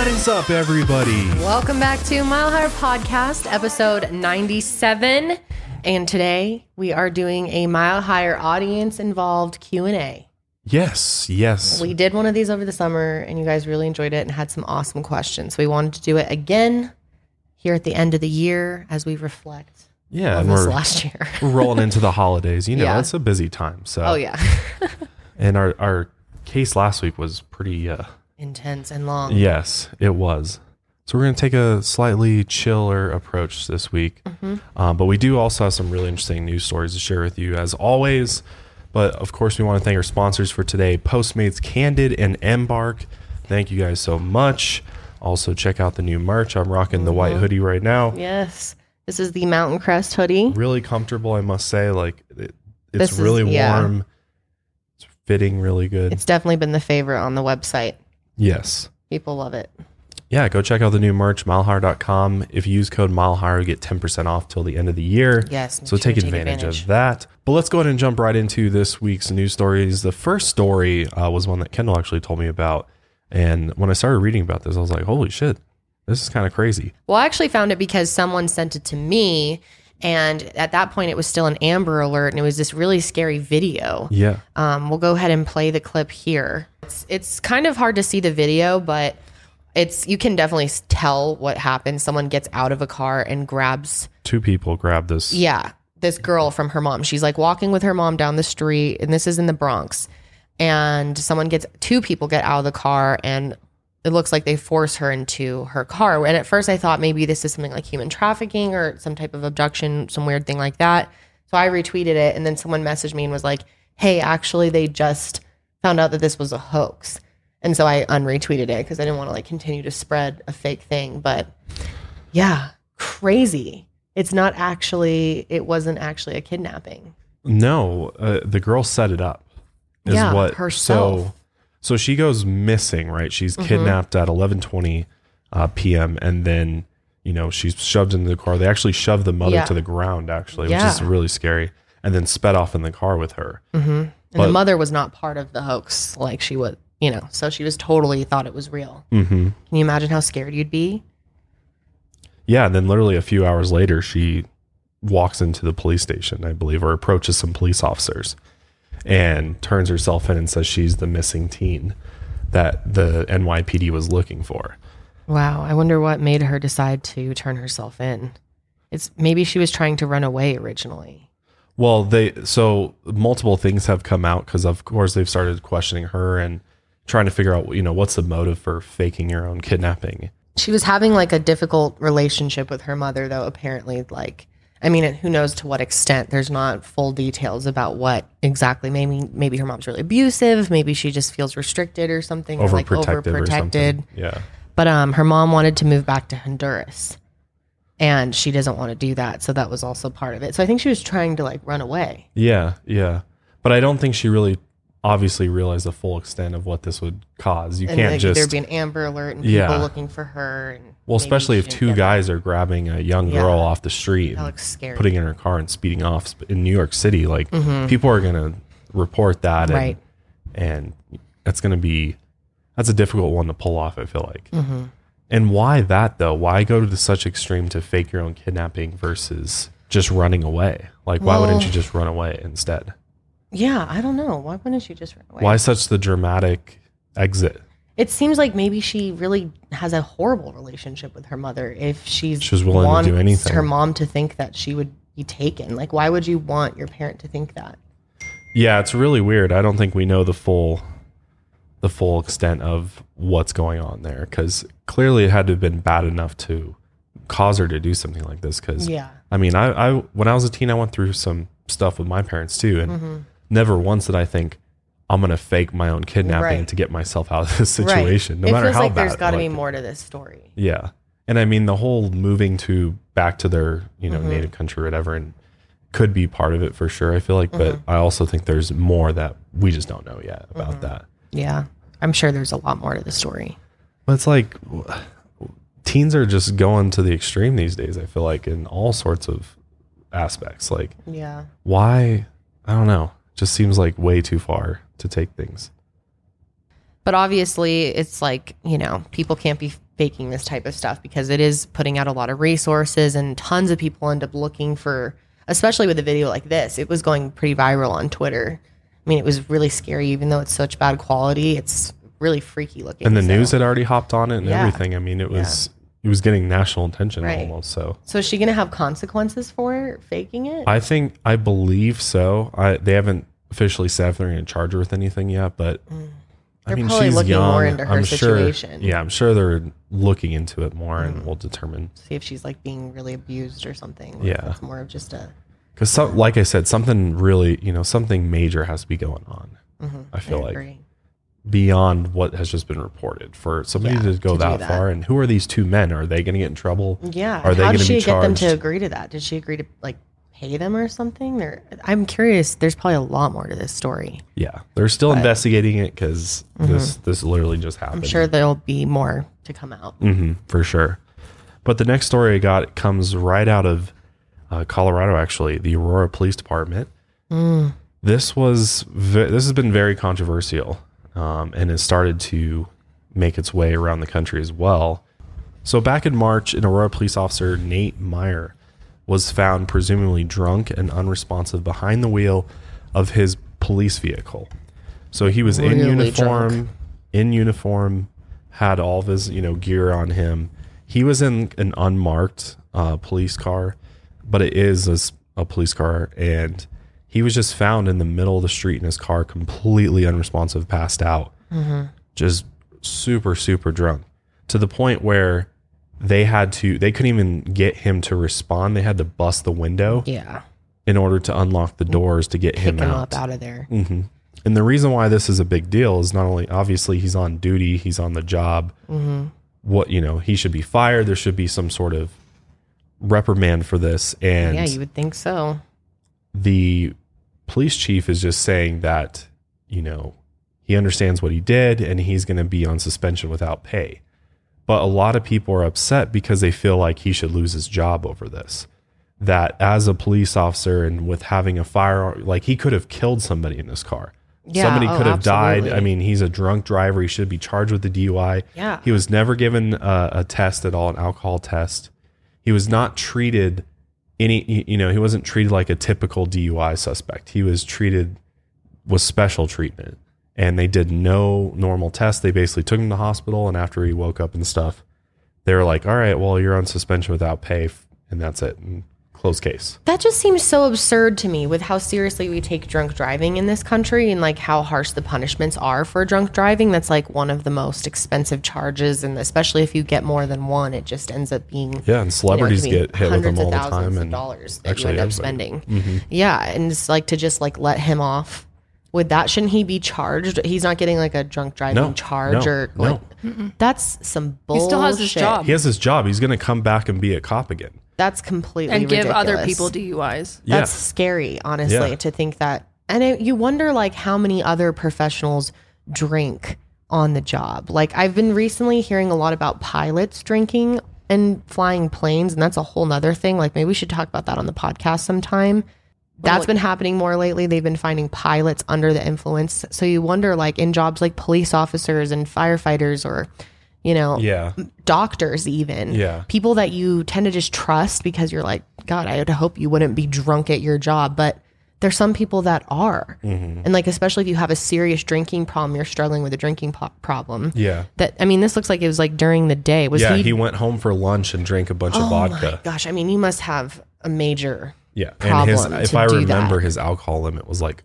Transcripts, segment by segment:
What is up, everybody? Welcome back to Mile Higher Podcast, episode 97. And today we are doing a Mile Higher audience-involved Q&A. Yes. We did one of these over the summer, and you guys really enjoyed it and had some awesome questions. So we wanted to do it again here at the end of the year as we reflect. Yeah, and last year. We're rolling into the holidays. You know, it's a busy time. So. Oh, yeah. And our case last week was pretty... intense and long. Yes, it was. So we're going to take a slightly chiller approach this week. Mm-hmm. But we do also have some really interesting news stories to share with you, as always. But, of course, we want to thank our sponsors for today, Postmates, Candid, and Embark. Thank you guys so much. Also, check out the new merch. I'm rocking the white hoodie right now. Yes. This is the Mountain Crest hoodie. Really comfortable, I must say. Like, it's really warm. Yeah. It's fitting really good. It's definitely been the favorite on the website. Yes. People love it. Yeah, go check out the new merch, MileHigher.com. If you use code MileHigher, you get 10% off till the end of the year. Yes. So take advantage of that. But let's go ahead and jump right into this week's news stories. The first story was one that Kendall actually told me about. And when I started reading about this, I was like, holy shit, this is kind of crazy. Well, I actually found it because someone sent it to me. And at that point, it was still an Amber Alert, and it was this really scary video. Yeah. We'll go ahead and play the clip here. It's kind of hard to see the video, but you can definitely tell what happened. Someone gets out of a car and grabs... Two people grab this. Yeah, this girl from her mom. She's like walking with her mom down the street, and this is in the Bronx. And two people get out of the car, and it looks like they force her into her car. And at first I thought maybe this is something like human trafficking or some type of abduction, some weird thing like that. So I retweeted it. And then someone messaged me and was like, hey, actually, they just found out that this was a hoax. And so I unretweeted it because I didn't want to like continue to spread a fake thing. But yeah, crazy. It wasn't actually a kidnapping. No, the girl set it up. Herself. So she goes missing, right? She's kidnapped at 11:20 p.m. And then, you know, she's shoved into the car. They actually shoved the mother to the ground, which is really scary. And then sped off in the car with her. Mm-hmm. And the mother was not part of the hoax. Like she was, you know, so she just totally thought it was real. Mm-hmm. Can you imagine how scared you'd be? Yeah. And then literally a few hours later, she walks into the police station, I believe, or approaches some police officers. And turns herself in and says she's the missing teen that the NYPD was looking for. Wow. I wonder what made her decide to turn herself in. It's maybe she was trying to run away originally. Well, so multiple things have come out because, of course, they've started questioning her and trying to figure out, you know, what's the motive for faking your own kidnapping. She was having like a difficult relationship with her mother, though, apparently, like. I mean, who knows to what extent. There's not full details about what exactly. Maybe her mom's really abusive. Maybe she just feels restricted or something. Overprotected. Or something. Yeah. But her mom wanted to move back to Honduras, and she doesn't want to do that. So that was also part of it. So I think she was trying to like run away. Yeah, yeah. But I don't think she really obviously realized the full extent of what this would cause. There'd be an Amber Alert and people looking for her. And well, especially if two guys are grabbing a young girl off the street, that looks scary, putting in her car and speeding off in New York City. Like people are going to report that, right? And that's a difficult one to pull off, I feel like. Mm-hmm. And why that though? Why go to such extreme to fake your own kidnapping versus just running away? Like, why wouldn't you just run away instead? Yeah, I don't know. Why wouldn't she just run away? Why such the dramatic exit? It seems like maybe she really has a horrible relationship with her mother if she's willing to do anything. Her mom to think that she would be taken. Like, why would you want your parent to think that? Yeah, it's really weird. I don't think we know the full extent of what's going on there, because clearly it had to have been bad enough to cause her to do something like this. Because I mean, I when I was a teen, I went through some stuff with my parents too, and never once did I think I'm going to fake my own kidnapping to get myself out of this situation. Right. No matter how bad it feels like there's got to be more to this story. Yeah. And I mean, the whole moving back to their, you know, native country or whatever, and could be part of it for sure, I feel like. But I also think there's more that we just don't know yet about that. Yeah. I'm sure there's a lot more to the story. But it's like teens are just going to the extreme these days, I feel like, in all sorts of aspects. Like, why? I don't know. Just seems like way too far to take things. But obviously it's like, you know, people can't be faking this type of stuff, because it is putting out a lot of resources and tons of people end up looking for, especially with a video like this. It was going pretty viral on Twitter. I mean, it was really scary, even though it's such bad quality. It's really freaky looking. And the news had already hopped on it and everything. I mean, it was getting national attention almost. So is she going to have consequences for faking it? I believe so. They haven't officially said if they're going to charge her with anything yet, but I mean, she's looking young. More into her situation. Yeah, I'm sure they're looking into it more, and we'll determine. See if she's like being really abused or something. Like it's more of just a. Because like I said, something really, something major has to be going on. Mm-hmm. I feel like beyond what has just been reported for somebody to go that far. And who are these two men? Are they going to get in trouble? Yeah. Are they going to be charged? How did she get them to agree to that? Did she agree to like pay them or something? Or, I'm curious. There's probably a lot more to this story. Yeah. They're still investigating it because this literally just happened. I'm sure there'll be more to come out. Mm-hmm, for sure. But the next story I got comes right out of Colorado, actually, the Aurora Police Department. Mm. This has been very controversial, and has started to make its way around the country as well. So back in March, an Aurora police officer, Nate Meyer, was found presumably drunk and unresponsive behind the wheel of his police vehicle. So he was really in uniform, had all of his gear on him. He was in an unmarked police car, but it is a police car, and he was just found in the middle of the street in his car, completely unresponsive, passed out, just super, super drunk, to the point where they couldn't even get him to respond. They had to bust the window in order to unlock the doors to get him up out of there. Mm-hmm. And the reason why this is a big deal is not only obviously he's on duty, he's on the job, he should be fired. There should be some sort of reprimand for this, and you would think so. The police chief is just saying that he understands what he did and he's going to be on suspension without pay. But a lot of people are upset because they feel like he should lose his job over this, that as a police officer and with having a firearm, like he could have killed somebody in this car. Somebody could have died. I mean, he's a drunk driver. He should be charged with the DUI. He was never given a test at all, an alcohol test. He was not treated he wasn't treated like a typical DUI suspect. He was treated with special treatment, and they did no normal test. They basically took him to the hospital, and after he woke up and stuff, they were like, all right, well, you're on suspension without pay, and that's it. And closed case. That just seems so absurd to me with how seriously we take drunk driving in this country, and like how harsh the punishments are for drunk driving. That's like one of the most expensive charges, and especially if you get more than one, it just ends up being and celebrities get hit with them all the time, and dollars that actually you end up spending. And it's like to just like let him off with that. Shouldn't he be charged? He's not getting like a drunk driving charge or like, that's some bullshit. He still has his job. He has his job. He's going to come back and be a cop again. That's completely ridiculous. And give other people DUIs. That's scary, honestly, to think that. And you wonder like how many other professionals drink on the job. Like I've been recently hearing a lot about pilots drinking and flying planes, and that's a whole nother thing. Like maybe we should talk about that on the podcast sometime. That's been happening more lately. They've been finding pilots under the influence. So you wonder like in jobs like police officers and firefighters or doctors even, people that you tend to just trust because you're like, God, I would hope you wouldn't be drunk at your job. But there's some people that are. Mm-hmm. And like, especially if you have a serious drinking problem, you're struggling with a drinking problem. Yeah. This looks like it was like during the day. He went home for lunch and drank a bunch of vodka. My gosh. I mean, he must have a major problem. And his alcohol limit was like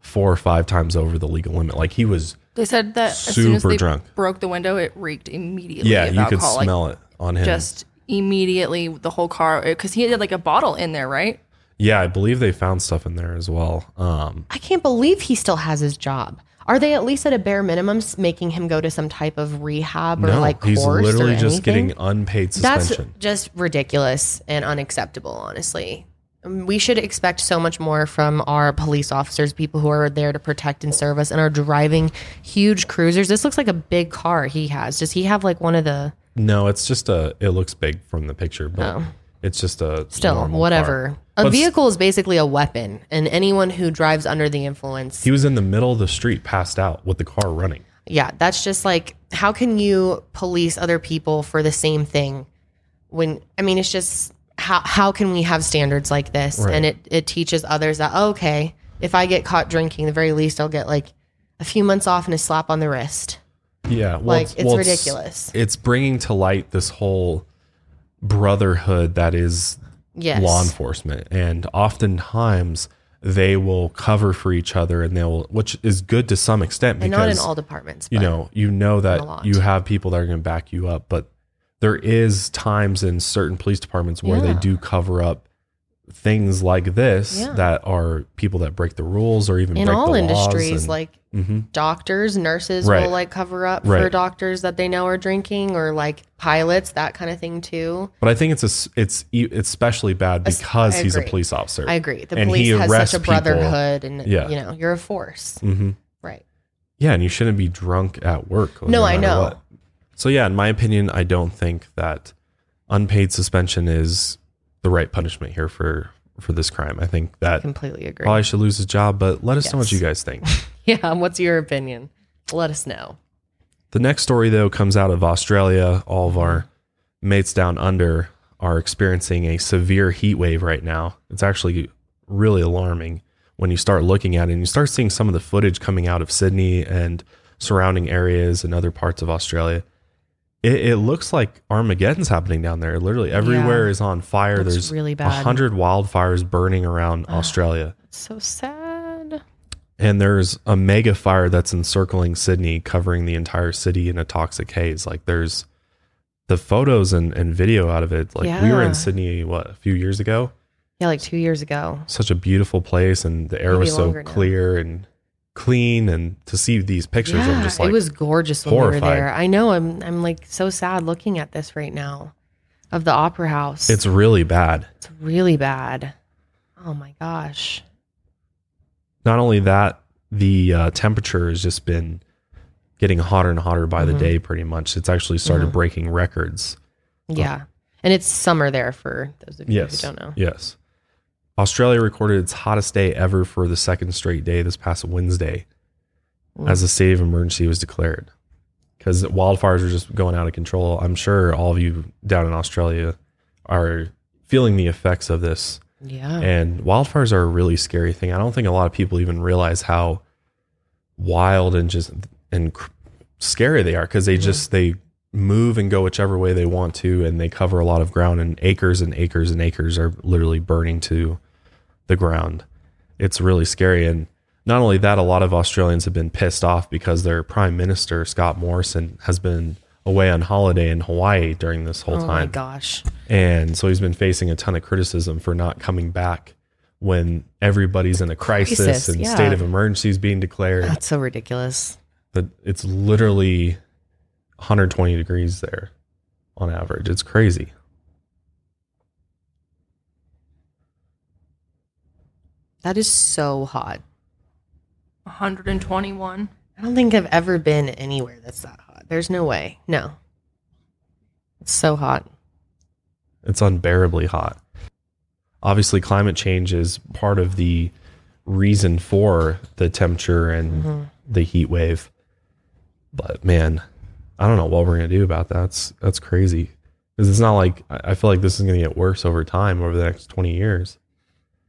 4 or 5 times over the legal limit. Like he was... They said that as soon as they broke the window, it reeked immediately of alcohol. Yeah, you could smell it on him. Just immediately, the whole car, because he had like a bottle in there, right? Yeah, I believe they found stuff in there as well. I can't believe he still has his job. Are they at least at a bare minimum making him go to some type of rehab or course or anything? He's literally just getting unpaid suspension. That's just ridiculous and unacceptable, honestly. We should expect so much more from our police officers, people who are there to protect and serve us and are driving huge cruisers. This looks like a big car he has. Does he have like one of the... No, it's just it looks big from the picture, but it's just a still, whatever. Car. A vehicle is basically a weapon, and anyone who drives under the influence... He was in the middle of the street, passed out with the car running. Yeah, that's just like, how can you police other people for the same thing? When, I mean, it's just, how can we have standards like this? Right. And it teaches others that, oh, okay, if I get caught drinking, the very least I'll get like a few months off and a slap on the wrist. Yeah. Well, like, it's ridiculous. It's bringing to light this whole brotherhood that is law enforcement. And oftentimes they will cover for each other, and they will, which is good to some extent, because, and not in all departments, you know that you have people that are going to back you up, but there is times in certain police departments where they do cover up things like this that are people that break the rules or even in break all the industries laws, and, like doctors, nurses will like cover up for doctors that they know are drinking, or like pilots, that kind of thing too. But I think it's especially bad because he's a police officer. I agree. The police has such a brotherhood, and you know, you're a force, right? Yeah, and you shouldn't be drunk at work. No, I know. What. So yeah, in my opinion, I don't think that unpaid suspension is the right punishment here for this crime. I think that I completely agree. Probably should lose his job, but let us know what you guys think. Yeah, what's your opinion? Let us know. The next story, though, comes out of Australia. All of our mates down under are experiencing a severe heat wave right now. It's actually really alarming when you start looking at it, and you start seeing some of the footage coming out of Sydney and surrounding areas and other parts of Australia. It looks like Armageddon's happening down there. Literally everywhere is on fire. There's really bad. 100 wildfires burning around Australia. So sad. And there's a mega fire that's encircling Sydney, covering the entire city in a toxic haze. Like, there's the photos and video out of it. Like, we were in Sydney, a few years ago? Yeah, like 2 years ago. Such a beautiful place, and the air was so clear now. And clean, and to see these pictures I'm just like, it was gorgeous when horrified. We were there. I know, I'm like so sad looking at this right now of the Opera House. It's really bad. Oh my gosh. Not only that, the temperature has just been getting hotter and hotter by the day, pretty much. It's actually started breaking records. And it's summer there, for those of you who don't know. Yes. Australia recorded its hottest day ever for the second straight day this past Wednesday as a state of emergency was declared, because wildfires are just going out of control. I'm sure all of you down in Australia are feeling the effects of this. Yeah. And wildfires are a really scary thing. I don't think a lot of people even realize how wild and scary they are, because they move and go whichever way they want to, and they cover a lot of ground, and acres and acres and acres are literally burning to the ground. It's really scary. And not only that, a lot of Australians have been pissed off because their Prime Minister, Scott Morrison, has been away on holiday in Hawaii during this whole time. Oh my gosh. And so he's been facing a ton of criticism for not coming back when everybody's in a crisis and state of emergency is being declared. That's so ridiculous. But it's literally 120 degrees there on average. It's crazy. That is so hot. 121. I don't think I've ever been anywhere that's that hot. There's no way. No. It's so hot. It's unbearably hot. Obviously, climate change is part of the reason for the temperature and the heat wave. But man, I don't know what we're going to do about that. That's crazy. Because it's not like, I feel like this is going to get worse over time, over the next 20 years.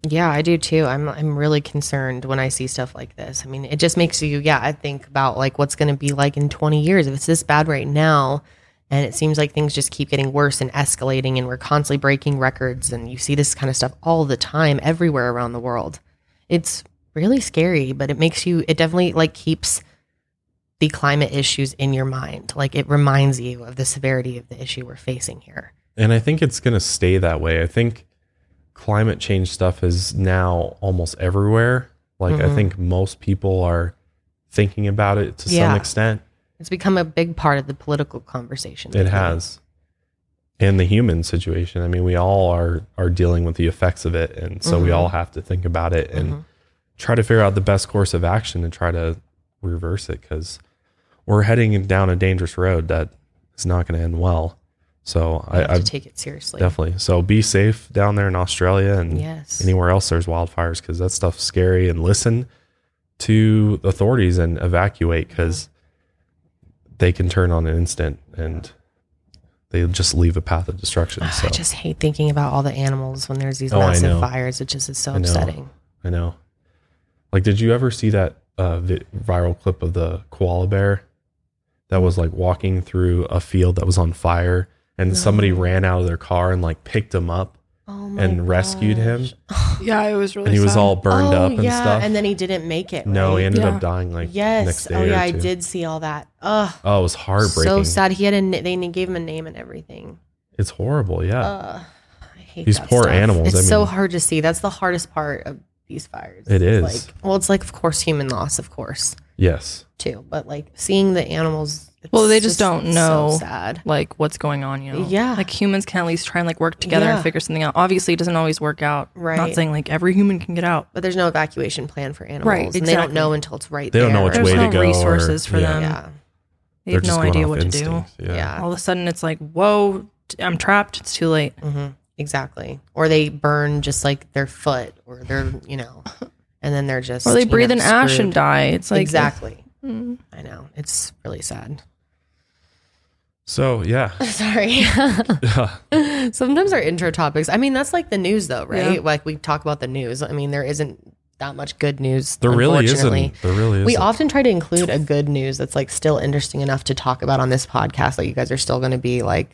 Yeah, I do too. I'm really concerned when I see stuff like this. I mean, it just makes you, I think about like what's going to be like in 20 years. If it's this bad right now, and it seems like things just keep getting worse and escalating, and we're constantly breaking records, and you see this kind of stuff all the time, everywhere around the world. It's really scary, but it definitely like keeps the climate issues in your mind. Like, it reminds you of the severity of the issue we're facing here. And I think it's going to stay that way. I think climate change stuff is now almost everywhere. Like, I think most people are thinking about it to some extent. It's become a big part of the political conversation. It has. And the human situation. I mean, we all are dealing with the effects of it. And so we all have to think about it and try to figure out the best course of action and try to reverse it, because we're heading down a dangerous road that is not going to end well. So I have to take it seriously. Definitely. So be safe down there in Australia and anywhere else there's wildfires, because that stuff's scary. And listen to authorities and evacuate, because they can turn on an instant and they just leave a path of destruction. Oh, so. I just hate thinking about all the animals when there's these massive fires. It just is so upsetting. I know. Like, did you ever see that viral clip of the koala bear that was like walking through a field that was on fire and somebody ran out of their car and like picked him up and rescued him? Yeah, it was really sad. And he was all burned up and stuff. And then he didn't make it. Right? No, he ended up dying like next day. I did see all that. Ugh. Oh, it was heartbreaking. So sad. He had they gave him a name and everything. It's horrible. Yeah. I hate these poor animals. It's so hard to see. That's the hardest part of these fires. It is. Like, well, it's like, of course, human loss, of course. Yes. Too, but like seeing the animals. Well, they just don't know so sad. Like what's going on, you know? Yeah. Like humans can at least try and like work together and figure something out. Obviously, it doesn't always work out. Right. Not saying like every human can get out. But there's no evacuation plan for animals. Right. Exactly. And they don't know until it's right there. They don't know which way to go. There's no resources for them. Yeah. They have no idea what to do. Yeah. All of a sudden it's like, whoa, I'm trapped. It's too late. Mm-hmm. Exactly. Or they burn just like their foot or their, you know, and then they're just. Or they breathe in ash and die. It's like. Exactly. I know. It's really sad. So, yeah. Sorry. Sometimes our intro topics, I mean, that's like the news though, right? Yeah. Like we talk about the news. I mean, there isn't that much good news. There really isn't. There really isn't. We often try to include a good news that's like still interesting enough to talk about on this podcast. Like you guys are still going to be like,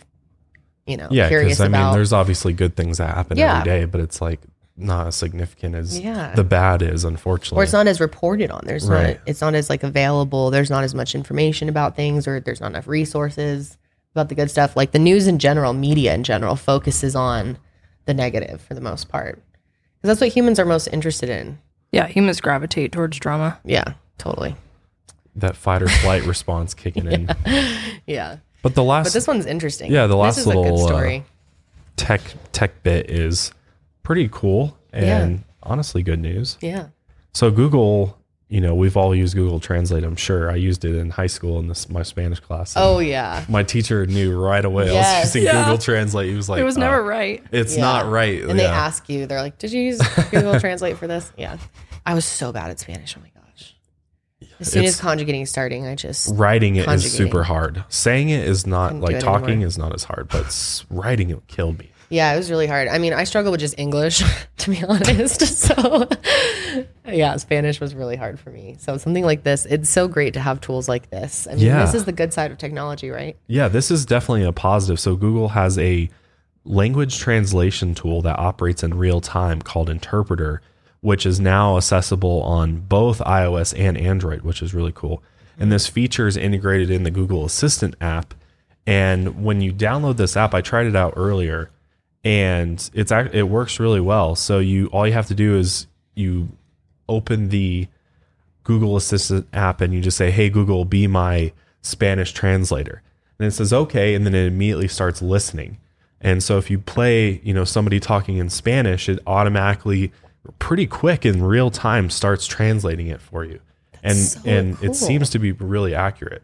you know, curious about. Yeah, because I mean, there's obviously good things that happen every day, but it's like not as significant as the bad is, unfortunately. Or it's not as reported on. There's not. It's not as like available. There's not as much information about things, or there's not enough resources about the good stuff. Like the news in general, media in general, focuses on the negative for the most part, because that's what humans are most interested in. Yeah, humans gravitate towards drama. Yeah, totally. That fight or flight response kicking in. Yeah. But this one's interesting. Yeah, the last little story. Tech bit is pretty cool and honestly good news. Yeah. So Google, you know, we've all used Google Translate, I'm sure. I used it in high school in my Spanish class. Oh, yeah. My teacher knew right away. Yes. I was using Google Translate. He was like, it was never right. It's not right. And they ask you, they're like, did you use Google Translate for this? Yeah. I was so bad at Spanish. Oh, my God. As soon as conjugating starting, I just... Writing it is super hard. Saying it is not, like talking anymore. Is not as hard, but writing it killed me. Yeah, it was really hard. I mean, I struggle with just English, to be honest. So, yeah, Spanish was really hard for me. So something like this, it's so great to have tools like this. I mean, this is the good side of technology, right? Yeah, this is definitely a positive. So Google has a language translation tool that operates in real time called Interpreter, which is now accessible on both iOS and Android, which is really cool. And this feature is integrated in the Google Assistant app. And when you download this app, I tried it out earlier, and it works really well. So all you have to do is you open the Google Assistant app and you just say, "Hey Google, be my Spanish translator." And it says, "Okay," and then it immediately starts listening. And so if you play, you know, somebody talking in Spanish, it automatically pretty quick in real time starts translating it for you. That's so cool. It seems to be really accurate,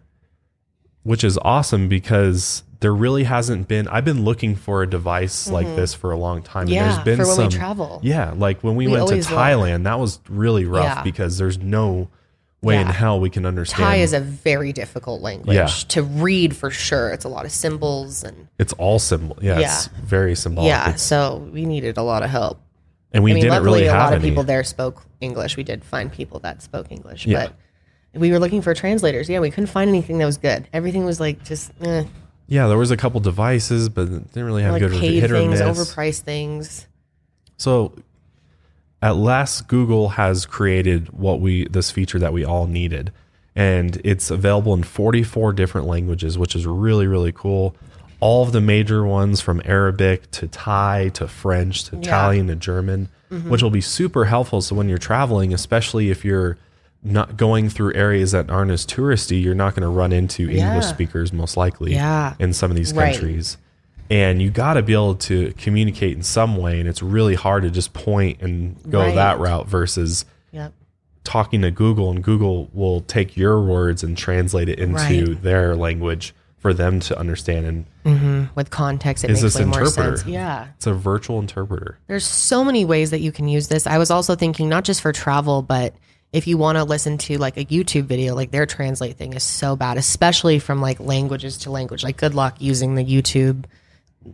which is awesome, because there really hasn't been, I've been looking for a device like this for a long time. And there's been we travel. Yeah. Like when we went to Thailand, that was really rough because there's no way in hell we can understand. Thai is a very difficult language to read for sure. It's a lot of symbols and it's all symbol. Yeah. It's very symbolic. Yeah. So we needed a lot of help. And we didn't really have any. A lot of people there spoke English. We did find people that spoke English, but we were looking for translators. Yeah, we couldn't find anything that was good. Everything was like just. Yeah, there was a couple devices, but didn't really have like good hit or miss. Overpriced things. So, at last, Google has created this feature that we all needed, and it's available in 44 different languages, which is really, really cool. All of the major ones, from Arabic to Thai to French to Italian to German, which will be super helpful. So when you're traveling, especially if you're not going through areas that aren't as touristy, you're not going to run into English speakers most likely in some of these countries. And you got to be able to communicate in some way. And it's really hard to just point and go that route versus talking to Google, and Google will take your words and translate it into their language for them to understand. And with context, it makes way more sense. Yeah. It's a virtual interpreter. There's so many ways that you can use this. I was also thinking not just for travel, but if you want to listen to like a YouTube video, like their translate thing is so bad, especially from like languages to language. Like good luck using the YouTube,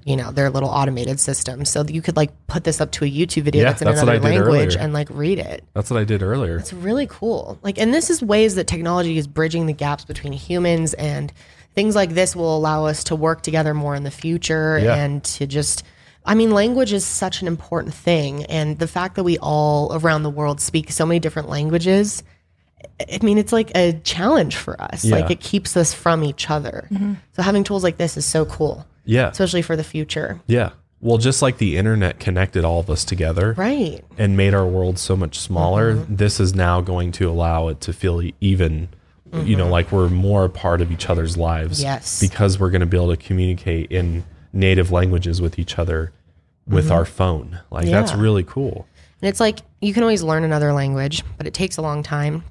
you know, their little automated system. So that you could like put this up to a YouTube video that's in another language and like read it. That's what I did earlier. It's really cool. Like, and this is ways that technology is bridging the gaps between humans, and things like this will allow us to work together more in the future and to just... I mean, language is such an important thing. And the fact that we all around the world speak so many different languages, I mean, it's like a challenge for us. Like it keeps us from each other. Mm-hmm. So having tools like this is so cool. Yeah. Especially for the future. Yeah. Well, just like the internet connected all of us together. Right. And made our world so much smaller. Mm-hmm. This is now going to allow it to feel even, you know, like we're more a part of each other's lives. Yes. Because we're going to be able to communicate in native languages with each other with our phone. Like that's really cool. And it's like, you can always learn another language, but it takes a long time.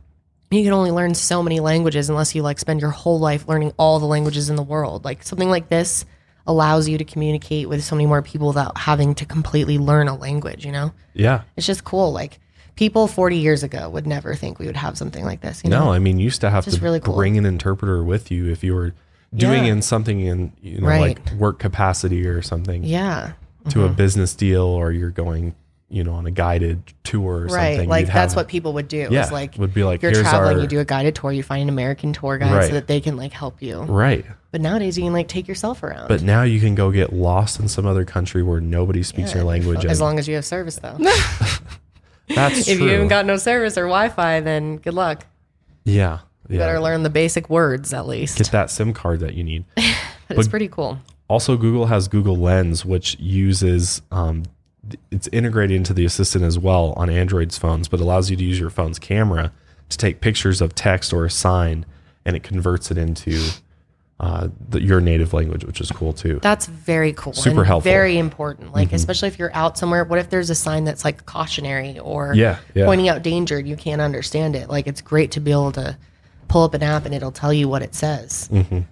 You can only learn so many languages unless you like spend your whole life learning all the languages in the world. Like something like this allows you to communicate with so many more people without having to completely learn a language, you know? Yeah. It's just cool. Like people 40 years ago would never think we would have something like this. You know? No, I mean, you used to have to really bring an interpreter with you if you were doing in something in, you know, like work capacity or something. Yeah. To a business deal, or you're going, you know, on a guided tour or something. Like that's what people would do. Yeah. Is like, would be like, if you're traveling, you do a guided tour, you find an American tour guide so that they can like help you. Right. But nowadays you can like take yourself around. But now you can go get lost in some other country where nobody speaks your language. As long as you have service though. That's true. If you haven't got no service or Wi-Fi, then good luck. Yeah. You better learn the basic words at least. Get that SIM card that you need. But it's pretty cool. Also, Google has Google Lens, which uses, it's integrated into the Assistant as well on Android's phones, but allows you to use your phone's camera to take pictures of text or a sign, and it converts it into your native language, which is cool too. That's very cool. Super helpful. Very important. Like, especially if you're out somewhere, what if there's a sign that's like cautionary or pointing out danger and you can't understand it? Like, it's great to be able to pull up an app and it'll tell you what it says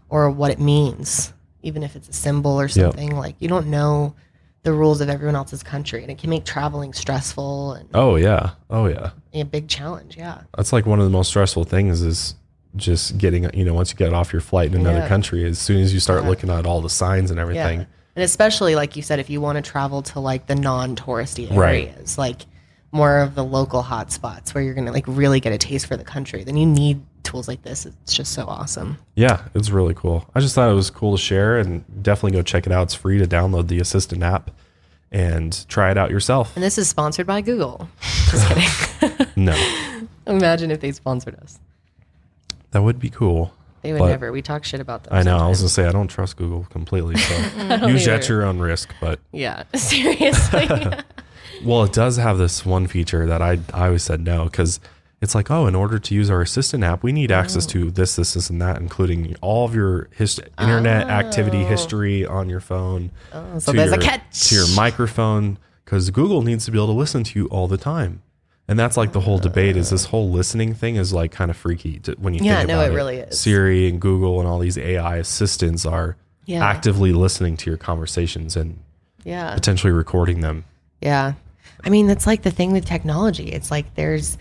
or what it means, even if it's a symbol or something. Like, you don't know the rules of everyone else's country, and it can make traveling stressful. And a big challenge. Yeah. That's like one of the most stressful things is just getting, you know, once you get off your flight in another country, as soon as you start looking at all the signs and everything. Yeah. And especially like you said, if you want to travel to like the non-touristy areas, like more of the local hotspots where you're going to like really get a taste for the country, then you need tools like this. It's just so awesome. Yeah, it's really cool. I just thought it was cool to share, and definitely go check it out. It's free to download the Assistant app and try it out yourself. And this is sponsored by Google. Just kidding. No. Imagine if they sponsored us. That would be cool. They would never. We talk shit about them. I know. Sometimes. I was going to say, I don't trust Google completely. So use at your own risk. But yeah, seriously. Well, it does have this one feature that I always said no, because it's like, oh, in order to use our Assistant app, we need access to this, and that, including all of your internet activity history on your phone. Oh, so there's a catch. To your microphone, because Google needs to be able to listen to you all the time. And that's like the whole debate is this whole listening thing is like kind of freaky when you think about it. Yeah, no, it really is. Siri and Google and all these AI assistants are actively listening to your conversations and potentially recording them. Yeah. I mean, that's like the thing with technology. It's like there's...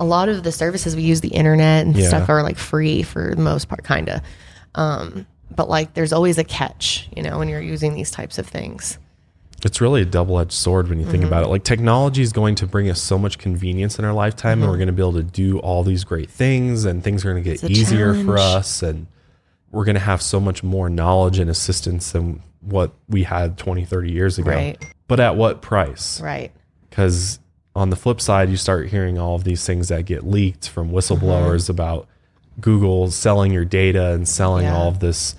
a lot of the services we use, the internet and stuff, are like free for the most part, kind of. But like, there's always a catch, you know, when you're using these types of things. It's really a double-edged sword when you think about it. Like, technology is going to bring us so much convenience in our lifetime, and we're going to be able to do all these great things, and things are going to get easier for us, and we're going to have so much more knowledge and assistance than what we had 20, 30 years ago. Right. But at what price? Right. Because... on the flip side, you start hearing all of these things that get leaked from whistleblowers about Google selling your data and selling all of this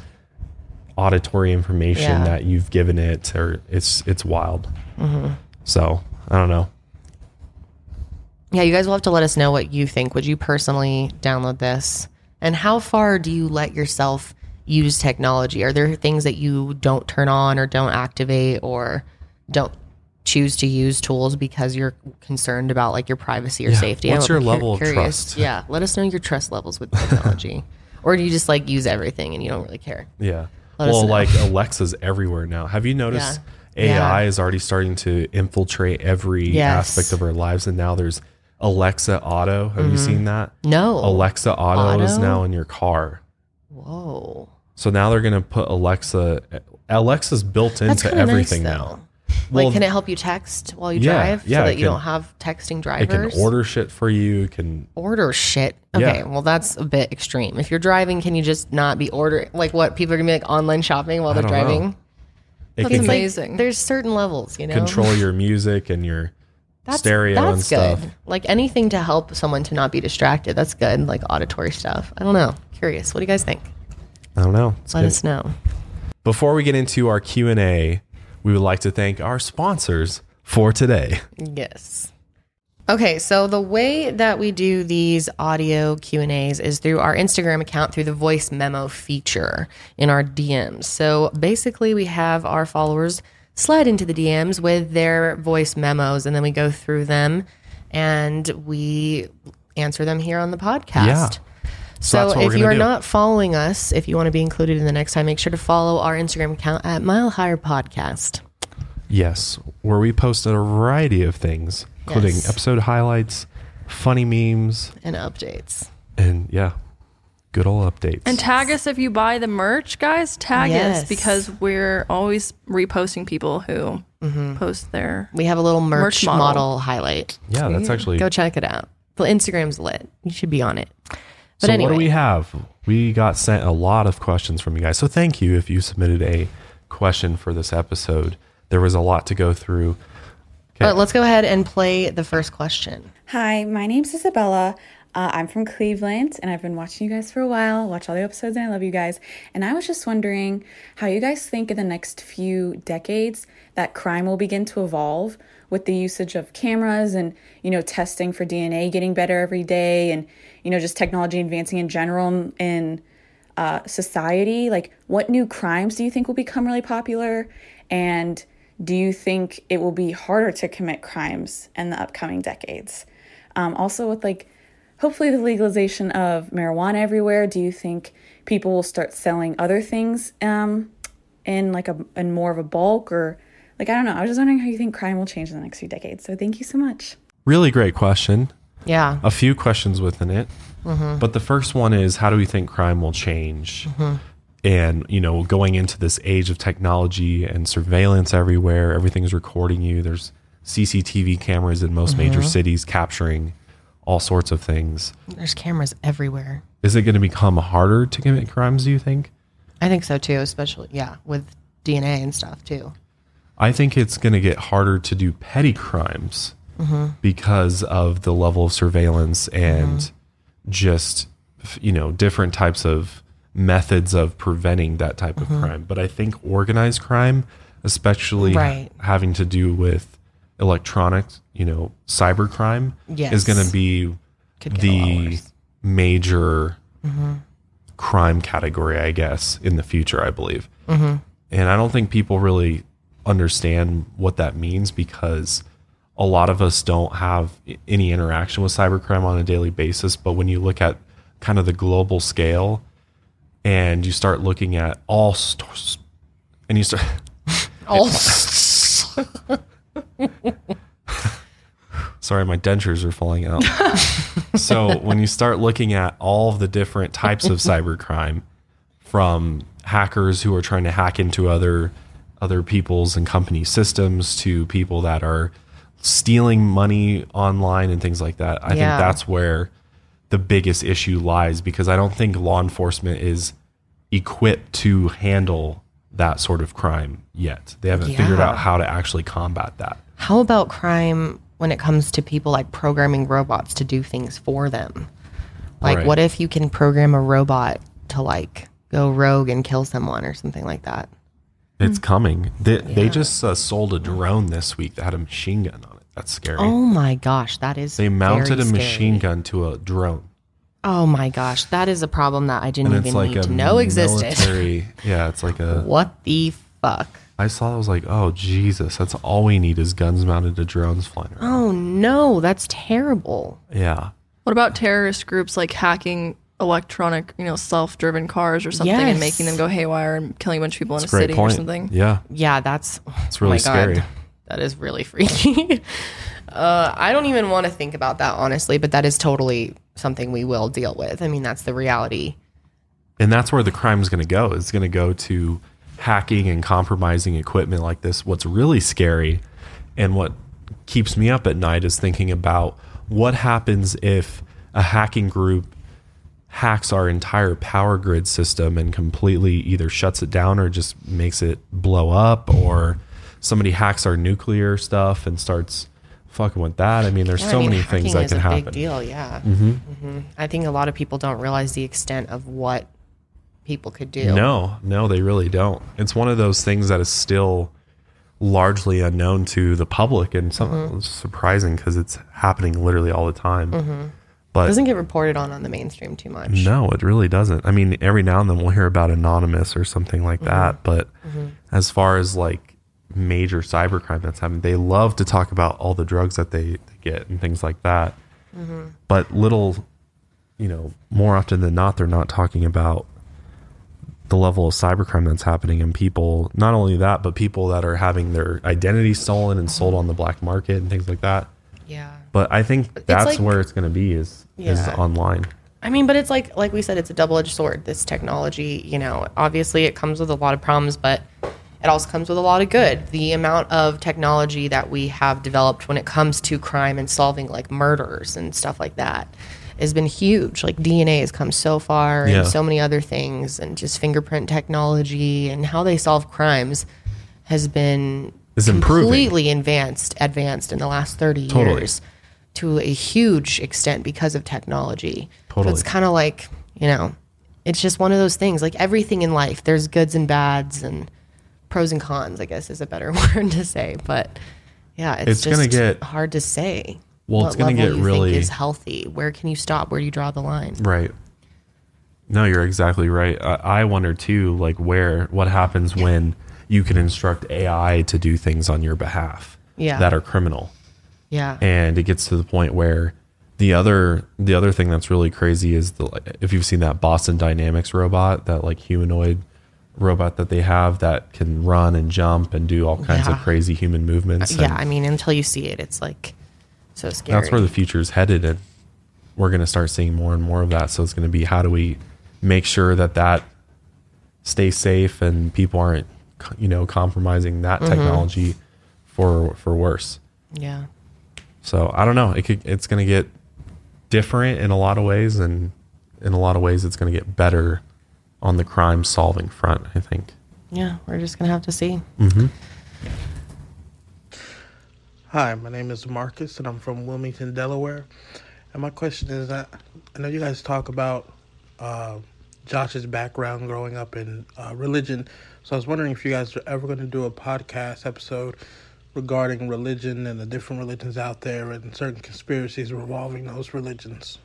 auditory information that you've given it, or it's wild. So I don't know. Yeah, you guys will have to let us know what you think. Would you personally download this? And how far do you let yourself use technology? Are there things that you don't turn on or don't activate or don't choose to use tools because you're concerned about like your privacy or safety? What's your level of trust? Yeah. Let us know your trust levels with technology. Or do you just like use everything and you don't really care? Yeah. Well, like Alexa's everywhere now. Have you noticed AI is already starting to infiltrate every aspect of our lives? And now there's Alexa Auto. Have you seen that? No. Alexa Auto is now in your car. Whoa. So now they're going to put Alexa's built into everything now. Well, like, can it help you text while you drive so that you don't have texting drivers? It can order shit for you. It can order shit. Okay. Yeah. Well, that's a bit extreme. If you're driving, can you just not be ordering? Like, what, people are going to be like online shopping while they're driving? That's amazing. Like, there's certain levels, you know, control your music and your stereo and stuff. Good. Like, anything to help someone to not be distracted. That's good. Like, auditory stuff. I don't know. Curious. What do you guys think? I don't know. Let us know. Before we get into our Q&A, we would like to thank our sponsors for today. Yes. Okay, so the way that we do these audio Q&As is through our Instagram account, through the voice memo feature in our DMs. So basically, we have our followers slide into the DMs with their voice memos, and then we go through them, and we answer them here on the podcast. Yeah. So if you are not following us, if you want to be included in the next time, make sure to follow our Instagram account at Mile Higher Podcast. Yes, where we post a variety of things, including episode highlights, funny memes. And updates. And good old updates. And tag us if you buy the merch, guys. Tag us, because we're always reposting people who post their We have a little merch model highlight. Yeah, so that's actually... Go check it out. The Instagram's lit. You should be on it. But so anyway. What do we have? We got sent a lot of questions from you guys. So thank you if you submitted a question for this episode. There was a lot to go through. Okay. But let's go ahead and play the first question. Hi, my name's Isabella. I'm from Cleveland, and I've been watching you guys for a while. Watch all the episodes, and I love you guys. And I was just wondering how you guys think in the next few decades that crime will begin to evolve with the usage of cameras and, you know, testing for DNA getting better every day and, you know, just technology advancing in general in society. Like, what new crimes do you think will become really popular? And do you think it will be harder to commit crimes in the upcoming decades? Also with, like, hopefully the legalization of marijuana everywhere, do you think people will start selling other things in more of a bulk? Or, like, I don't know. I was just wondering how you think crime will change in the next few decades. So thank you so much. Really great question. Yeah. A few questions within it. Mm-hmm. But the first one is, how do we think crime will change? Mm-hmm. And, you know, going into this age of technology and surveillance everywhere, everything's recording you. There's CCTV cameras in most major cities capturing all sorts of things. There's cameras everywhere. Is it going to become harder to commit crimes, do you think? I think so, too, especially, with DNA and stuff, too. I think it's going to get harder to do petty crimes because of the level of surveillance and just, you know, different types of methods of preventing that type of crime. But I think organized crime, especially having to do with electronic, you know, cyber crime is going to be the major crime category, I guess, in the future, I believe. And I don't think people really understand what that means, because a lot of us don't have any interaction with cybercrime on a daily basis. But when you look at kind of the global scale and you start looking at all stores and you start sorry, my dentures are falling out. So when you start looking at all of the different types of cybercrime, from hackers who are trying to hack into other people's and company systems, to people that are stealing money online and things like that. I think that's where the biggest issue lies, because I don't think law enforcement is equipped to handle that sort of crime yet. They haven't figured out how to actually combat that. How about crime when it comes to people like programming robots to do things for them? Like, what if you can program a robot to, like, go rogue and kill someone or something like that? It's coming. They just sold a drone this week that had a machine gun on it. That's scary. Oh my gosh, that is scary. They mounted a machine gun to a drone. Oh my gosh, that is a problem that I didn't even need to know existed. Yeah, it's like a... What the fuck? I saw it, I was like, oh Jesus, that's all we need is guns mounted to drones flying around. Oh no, that's terrible. Yeah. What about terrorist groups like hacking electronic, you know, self-driven cars or something and making them go haywire and killing a bunch of people in a city or something. Yeah. Yeah, that's really scary. God. That is really freaky. I don't even want to think about that, honestly, but that is totally something we will deal with. I mean, that's the reality. And that's where the crime is going to go. It's going to go to hacking and compromising equipment like this. What's really scary and what keeps me up at night is thinking about what happens if a hacking group hacks our entire power grid system and completely either shuts it down or just makes it blow up, or somebody hacks our nuclear stuff and starts fucking with that. I mean, there's many things that can happen. Big deal, yeah. Mm-hmm. Mm-hmm. I think a lot of people don't realize the extent of what people could do. No, they really don't. It's one of those things that is still largely unknown to the public, and it's surprising because it's happening literally all the time. Mm-hmm. But it doesn't get reported on the mainstream too much. No, it really doesn't. I mean, every now and then we'll hear about Anonymous or something like that. But as far as like major cybercrime that's happening, they love to talk about all the drugs that they get and things like that. Mm-hmm. But little, more often than not, they're not talking about the level of cybercrime that's happening, and people, not only that, but people that are having their identity stolen and sold on the black market and things like that. Yeah. But I think that's where it's going to be is online. I mean, but it's like we said, it's a double-edged sword, this technology. Obviously it comes with a lot of problems, but it also comes with a lot of good. The amount of technology that we have developed when it comes to crime and solving like murders and stuff like that has been huge. Like DNA has come so far and so many other things, and just fingerprint technology and how they solve crimes has been completely advanced in the last 30 years to a huge extent because of technology. Totally. So it's kind of like, it's just one of those things. Like everything in life, there's goods and bads and pros and cons, I guess is a better word to say. But yeah, it's just gonna get hard to say. Well, it's going to get really is healthy. Where can you stop? Where do you draw the line? Right. No, you're exactly right. I wonder too, like what happens when you can instruct AI to do things on your behalf that are criminal. Yeah. And it gets to the point where the other thing that's really crazy is if you've seen that Boston Dynamics robot, that like humanoid robot that they have that can run and jump and do all kinds of crazy human movements. Yeah. I mean, until you see it, it's like, so scary. That's where the future is headed, and we're going to start seeing more and more of that. So it's going to be, how do we make sure that stays safe and people aren't, compromising that technology for worse. Yeah. So I don't know. It's going to get different in a lot of ways, and in a lot of ways it's going to get better on the crime solving front, I think. Yeah, we're just going to have to see. Mm-hmm. Hi, my name is Marcus, and I'm from Wilmington, Delaware. And my question is that I know you guys talk about Josh's background growing up in religion. So I was wondering if you guys are ever going to do a podcast episode regarding religion and the different religions out there and certain conspiracies revolving those religions.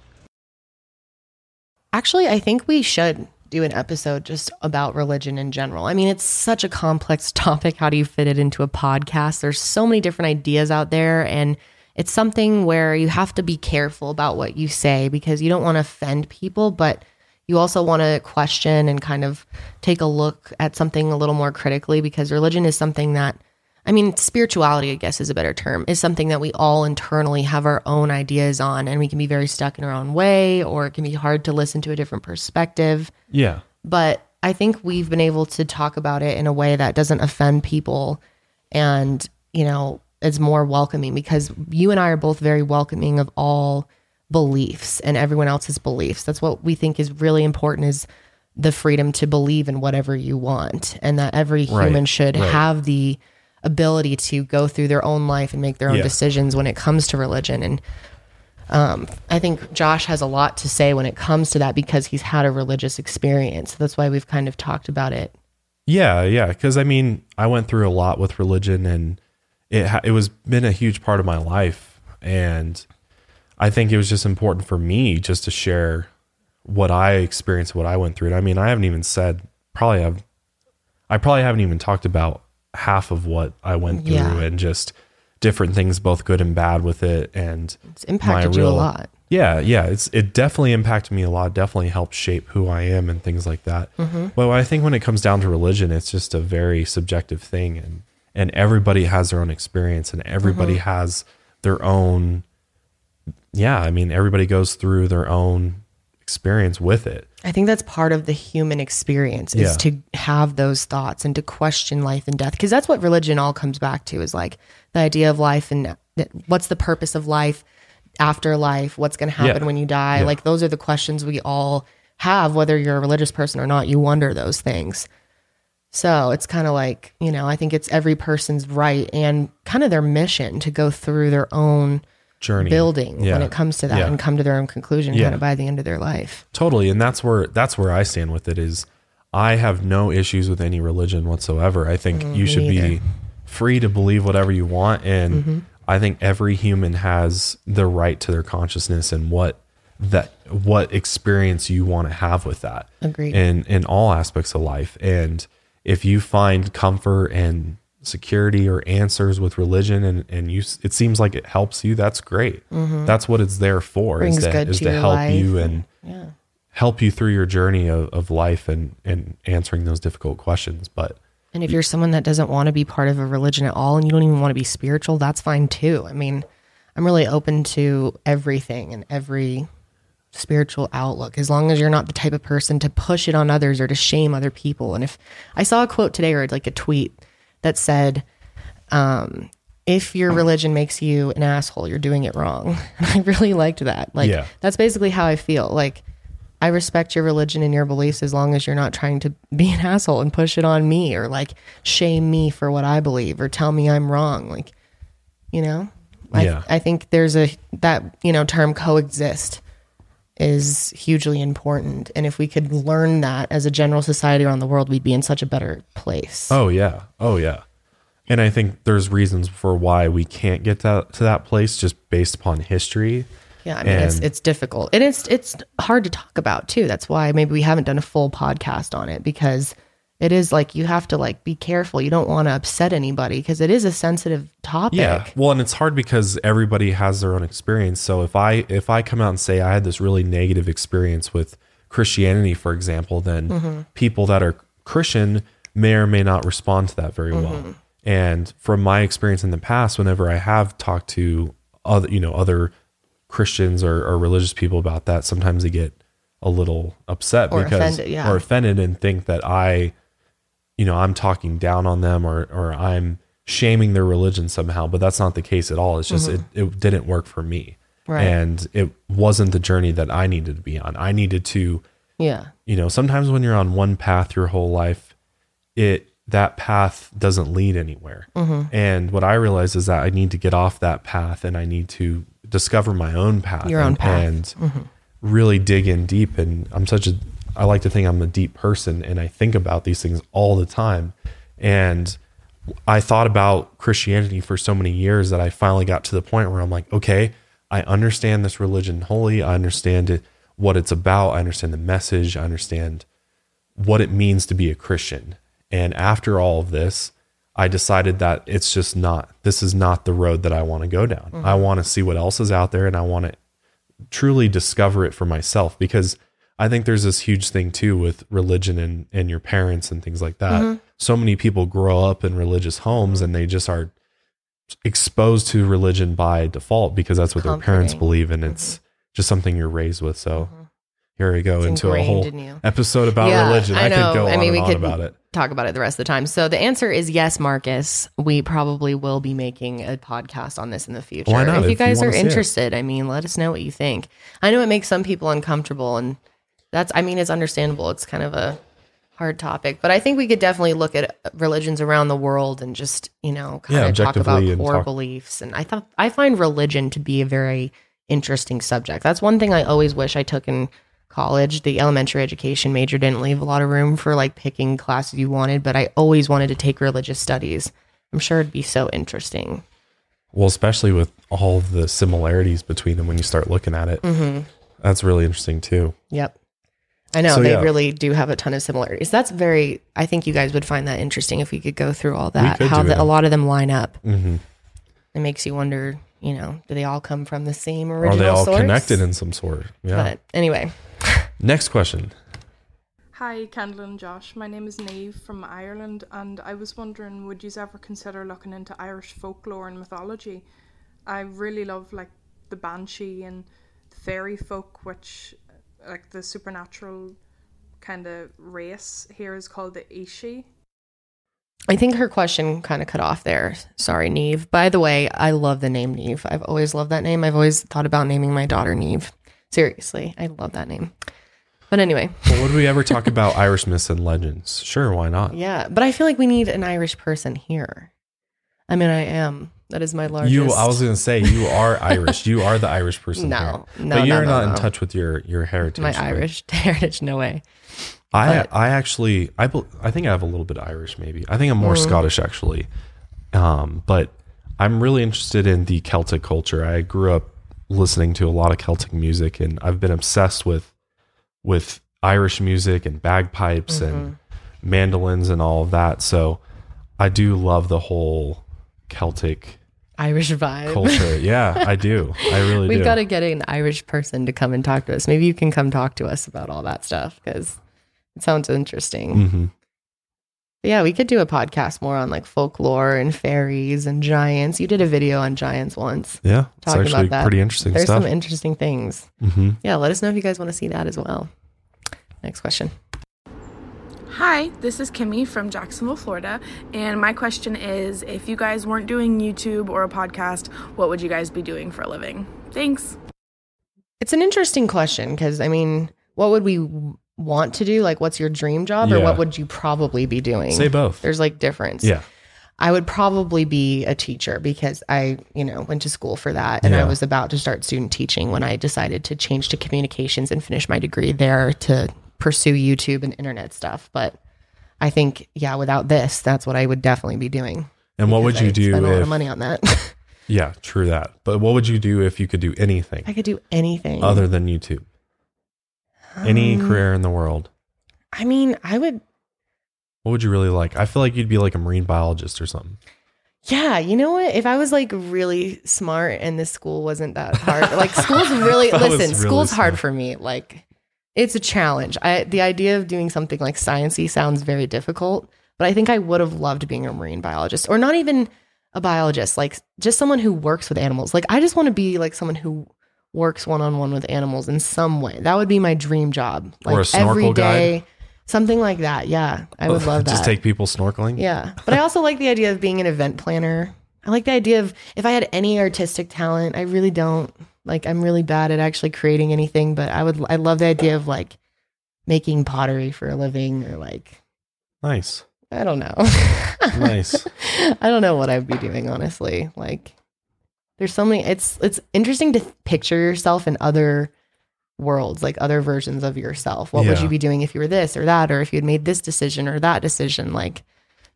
Actually, I think we should do an episode just about religion in general. I mean, it's such a complex topic. How do you fit it into a podcast? There's so many different ideas out there, and it's something where you have to be careful about what you say, because you don't want to offend people, but you also want to question and kind of take a look at something a little more critically, because religion is something that, I mean, spirituality, I guess is a better term, is something that we all internally have our own ideas on, and we can be very stuck in our own way, or it can be hard to listen to a different perspective. Yeah. But I think we've been able to talk about it in a way that doesn't offend people, and, it's more welcoming, because you and I are both very welcoming of all beliefs and everyone else's beliefs. That's what we think is really important, is the freedom to believe in whatever you want, and that every human should have the ability to go through their own life and make their own decisions when it comes to religion. And I think Josh has a lot to say when it comes to that, because he's had a religious experience. So that's why we've kind of talked about it. Yeah. Because I mean, I went through a lot with religion, and it was been a huge part of my life. And I think it was just important for me just to share what I experienced, what I went through. And I mean, I haven't even said, I probably haven't even talked about half of what I went through, and just different things, both good and bad with it. And it's impacted you a lot. Yeah. It definitely impacted me a lot. Definitely helped shape who I am and things like that. Mm-hmm. Well, I think when it comes down to religion, it's just a very subjective thing, and everybody has their own experience, and everybody has their own. Yeah. I mean, everybody goes through their own experience with it. I think that's part of the human experience is to have those thoughts and to question life and death. 'Cause that's what religion all comes back to, is like the idea of life and what's the purpose of life after life, what's going to happen when you die. Yeah. Like those are the questions we all have, whether you're a religious person or not, you wonder those things. So it's kind of like, you know, I think it's every person's right and kind of their mission to go through their own journey building when it comes to that and come to their own conclusion kind of by the end of their life. Totally. And that's where I stand with it, is I have no issues with any religion whatsoever. I think you should be free to believe whatever you want. And I think every human has the right to their consciousness and what experience you want to have with that. Agreed. And in all aspects of life. And if you find comfort and security or answers with religion and you, it seems like it helps you, that's great. Mm-hmm. That's what it's there for, is to help you help you through your journey of life and answering those difficult questions. And if you're someone that doesn't want to be part of a religion at all and you don't even want to be spiritual, that's fine too. I mean, I'm really open to everything and every spiritual outlook, as long as you're not the type of person to push it on others or to shame other people. And if I saw a quote today or like a tweet that said, if your religion makes you an asshole, you're doing it wrong. And I really liked that. Like, that's basically how I feel. Like, I respect your religion and your beliefs as long as you're not trying to be an asshole and push it on me or like shame me for what I believe or tell me I'm wrong. Like, you know, I think there's that term coexist is hugely important. And if we could learn that as a general society around the world, we'd be in such a better place. Oh yeah. And I think there's reasons for why we can't get to that place just based upon history. Yeah. I mean, it's difficult and it's hard to talk about too. That's why maybe we haven't done a full podcast on it, because it is like, you have to like be careful. You don't want to upset anybody because it is a sensitive topic. Yeah. Well, and it's hard because everybody has their own experience. So if I come out and say I had this really negative experience with Christianity, for example, then people that are Christian may or may not respond to that very well. And from my experience in the past, whenever I have talked to other Christians or religious people about that, sometimes they get a little upset or offended and think that I'm talking down on them or I'm shaming their religion somehow, but that's not the case at all. It's just, it didn't work for me. Right. And it wasn't the journey that I needed to be on. I needed to, sometimes when you're on one path your whole life, that path doesn't lead anywhere. And what I realized is that I need to get off that path and I need to discover my own path. Your own path. And really dig in deep. And I like to think I'm a deep person and I think about these things all the time. And I thought about Christianity for so many years that I finally got to the point where I'm like, okay, I understand this religion wholly. I understand what it's about. I understand the message. I understand what it means to be a Christian. And after all of this, I decided that this is not the road that I want to go down. I want to see what else is out there and I want to truly discover it for myself, because I think there's this huge thing too with religion and your parents and things like that. So many people grow up in religious homes and they just are exposed to religion by default because that's what their parents believe. And it's just something you're raised with. So here we go into a whole episode about religion. I could go on about it. Talk about it the rest of the time. So the answer is yes, Marcus. We probably will be making a podcast on this in the future. Why not? If you guys are interested, let us know what you think. I know it makes some people uncomfortable and that's, it's understandable. It's kind of a hard topic, but I think we could definitely look at religions around the world and just, kind of talk about core beliefs. And I find religion to be a very interesting subject. That's one thing I always wish I took in college. The elementary education major didn't leave a lot of room for like picking classes you wanted, but I always wanted to take religious studies. I'm sure it'd be so interesting. Well, especially with all the similarities between them when you start looking at it. That's really interesting too. Yep. I know they really do have a ton of similarities. That's very, I think you guys would find that interesting if we could go through all that, a lot of them line up. It makes you wonder, do they all come from the same original source? Are they all connected in some sort? Yeah. But anyway. Next question. Hi, Candid and Josh. My name is Niamh from Ireland, and I was wondering, would you ever consider looking into Irish folklore and mythology? I really love like the banshee and the fairy folk, which like the supernatural kind of race here is called the Ishi. I think her question kind of cut off there. Sorry, Neve. By the way, I love the name Neve. I've always loved that name. I've always thought about naming my daughter Neve. Seriously, I love that name. But anyway. Well, would we ever talk about Irish myths and legends? Sure, why not? Yeah, but I feel like we need an Irish person here. I mean, I am. That is my largest. I was going to say, you are Irish. You are the Irish person. No. But you're not in touch with your heritage. My Irish heritage, no way. I think I have a little bit of Irish, maybe. I think I'm more Scottish, actually. But I'm really interested in the Celtic culture. I grew up listening to a lot of Celtic music, and I've been obsessed with Irish music and bagpipes and mandolins and all of that. So I do love the whole Celtic Irish vibe culture. Yeah, I do. I really do. We've got to get an Irish person to come and talk to us. Maybe you can come talk to us about all that stuff, because it sounds interesting. Mm-hmm. Yeah, we could do a podcast more on like folklore and fairies and giants. You did a video on giants once. Yeah, talking about that. Pretty interesting. There's some interesting things. Mm-hmm. Yeah, let us know if you guys want to see that as well. Next question. Hi, this is Kimmy from Jacksonville, Florida, and my question is, if you guys weren't doing YouTube or a podcast, what would you guys be doing for a living? Thanks. It's an interesting question because, I mean, what would we want to do? Like, what's your dream job or what would you probably be doing? Say both. There's like difference. Yeah. I would probably be a teacher because I, went to school for that and I was about to start student teaching when I decided to change to communications and finish my degree there to pursue YouTube and internet stuff. But I think, without this, that's what I would definitely be doing. And what would you do? Spend a lot of money on that. Yeah, true that. But what would you do if you could do anything? I could do anything other than YouTube. Any career in the world. I mean, I would. What would you really like? I feel like you'd be like a marine biologist or something. Yeah, you know what? If I was like really smart and this school wasn't that hard, like school's really school's smart. Hard for me. Like, it's a challenge. The idea of doing something like science-y sounds very difficult, but I think I would have loved being a marine biologist, or not even a biologist, like just someone who works with animals. Like I just want to be like someone who works one-on-one with animals in some way. That would be my dream job. Like, or a snorkel every day, guide. Something like that. Yeah, I would love that. Just take people snorkeling? Yeah. But I also like the idea of being an event planner. I like the idea of, if I had any artistic talent, I really don't. Like, I'm really bad at actually creating anything, but I love the idea of like making pottery for a living, or like. Nice. I don't know. Nice. I don't know what I'd be doing, honestly. Like, there's so many, it's interesting to picture yourself in other worlds, like other versions of yourself. What would you be doing if you were this or that, or if you had made this decision or that decision? Like,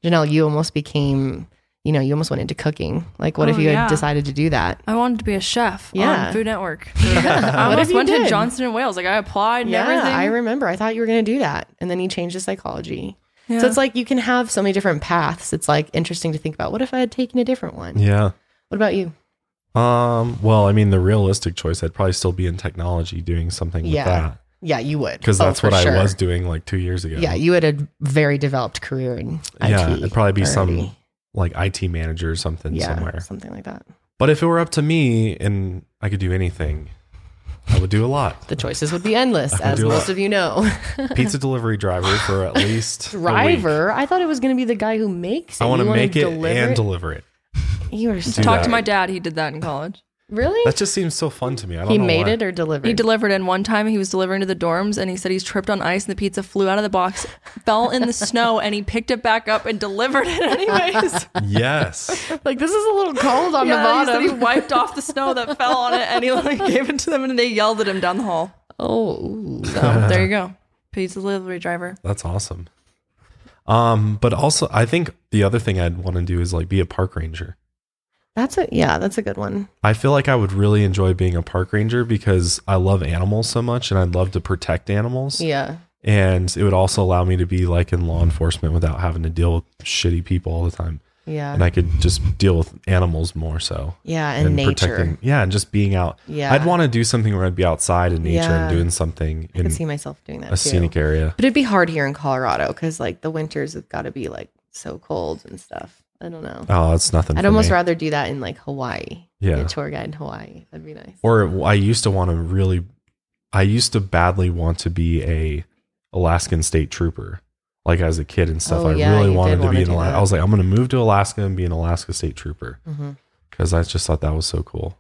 Janelle, you almost became, you almost went into cooking. Like, what if you had decided to do that? I wanted to be a chef on Food Network. I almost went to Johnston & Wales. Like, I applied and everything. I remember. I thought you were going to do that. And then you changed to psychology. Yeah. So it's like, you can have so many different paths. It's like interesting to think about, what if I had taken a different one? Yeah. What about you? Well, I mean, the realistic choice, I'd probably still be in technology doing something with that. Yeah, you would. Because that's what I was doing like 2 years ago. Yeah, you had a very developed career in IT. Yeah, it'd probably be some like IT manager or something somewhere. Something like that. But if it were up to me and I could do anything, I would do a lot. The choices would be endless, as most of you know. Pizza delivery driver for at least a week. I thought it was going to be the guy who makes it. I want to make it and deliver it. You were talk to my dad. He did that in college. Really? That just seems so fun to me. I don't know. He made it or delivered? He delivered. And one time he was delivering to the dorms and he said he's tripped on ice and the pizza flew out of the box, fell in the snow, and he picked it back up and delivered it anyways. Yes. Like, this is a little cold on the bottom. He wiped off the snow that fell on it and he like gave it to them and they yelled at him down the hall. Oh. So there you go. Pizza delivery driver. That's awesome. But also, I think the other thing I'd want to do is like be a park ranger. That's a good one. I feel like I would really enjoy being a park ranger because I love animals so much and I'd love to protect animals. Yeah. And it would also allow me to be like in law enforcement without having to deal with shitty people all the time. Yeah. And I could just deal with animals more so. Yeah. And nature. Protecting, and just being out. Yeah. I'd want to do something where I'd be outside in nature and doing something. I could see myself doing that too. Scenic area. But it'd be hard here in Colorado because like the winters have got to be like so cold and stuff. I don't know. Oh, it's nothing. I'd almost rather do that in like Hawaii. Yeah. Get a tour guide in Hawaii. That'd be nice. Or I used to badly want to be a Alaskan state trooper, like as a kid and stuff. I was like, I'm going to move to Alaska and be an Alaska state trooper because I just thought that was so cool.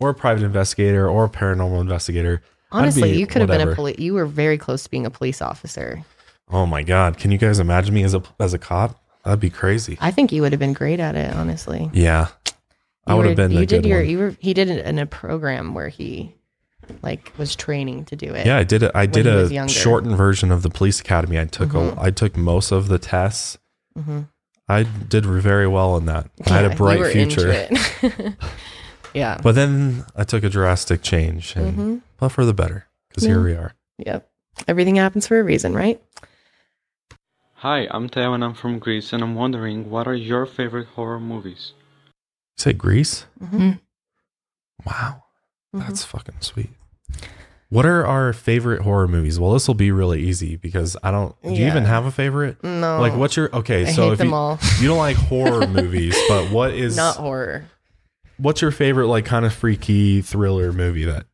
Or a private investigator or a paranormal investigator. Honestly, you could have been a police. You were very close to being a police officer. Oh my God. Can you guys imagine me as a cop? That'd be crazy. I think you would have been great at it, honestly. Yeah. I would have been the good one. He did it in a program where he like was training to do it. Yeah, I did a shortened version of the police academy. I took most of the tests. Mm-hmm. I did very well in that. Yeah, I had a bright future. Yeah. But then I took a drastic change and well, for the better, because here we are. Yep. Everything happens for a reason, right? Hi, I'm Teo and I'm from Greece, and I'm wondering, what are your favorite horror movies? You say Greece? Mm-hmm. Wow. That's fucking sweet. What are our favorite horror movies? Well, this will be really easy because do you even have a favorite? No. Like what's your, I hate them all. You don't like horror movies, but what is. Not horror. What's your favorite like kind of freaky thriller movie that.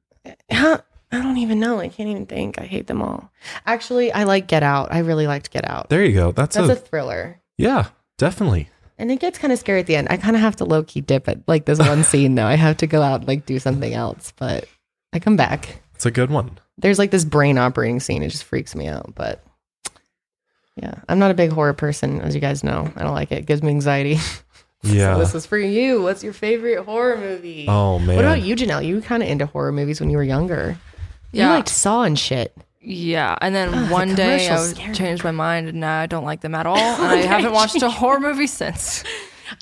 I don't even know. I can't even think. I hate them all. Actually, I like Get Out. I really liked Get Out. There you go. That's a thriller. Yeah, definitely. And it gets kind of scary at the end. I kind of have to low-key dip at like this one scene though. I have to go out and like do something else, but I come back. It's a good one. There's like this brain operating scene. It just freaks me out, but yeah. I'm not a big horror person, as you guys know. I don't like it. It gives me anxiety. Yeah. So this is for you. What's your favorite horror movie? Oh, man. What about you, Janelle? You were kind of into horror movies when you were younger. Yeah. You liked Saw and shit. Yeah. And then one day I changed my mind and now I don't like them at all. And I haven't watched a horror movie since.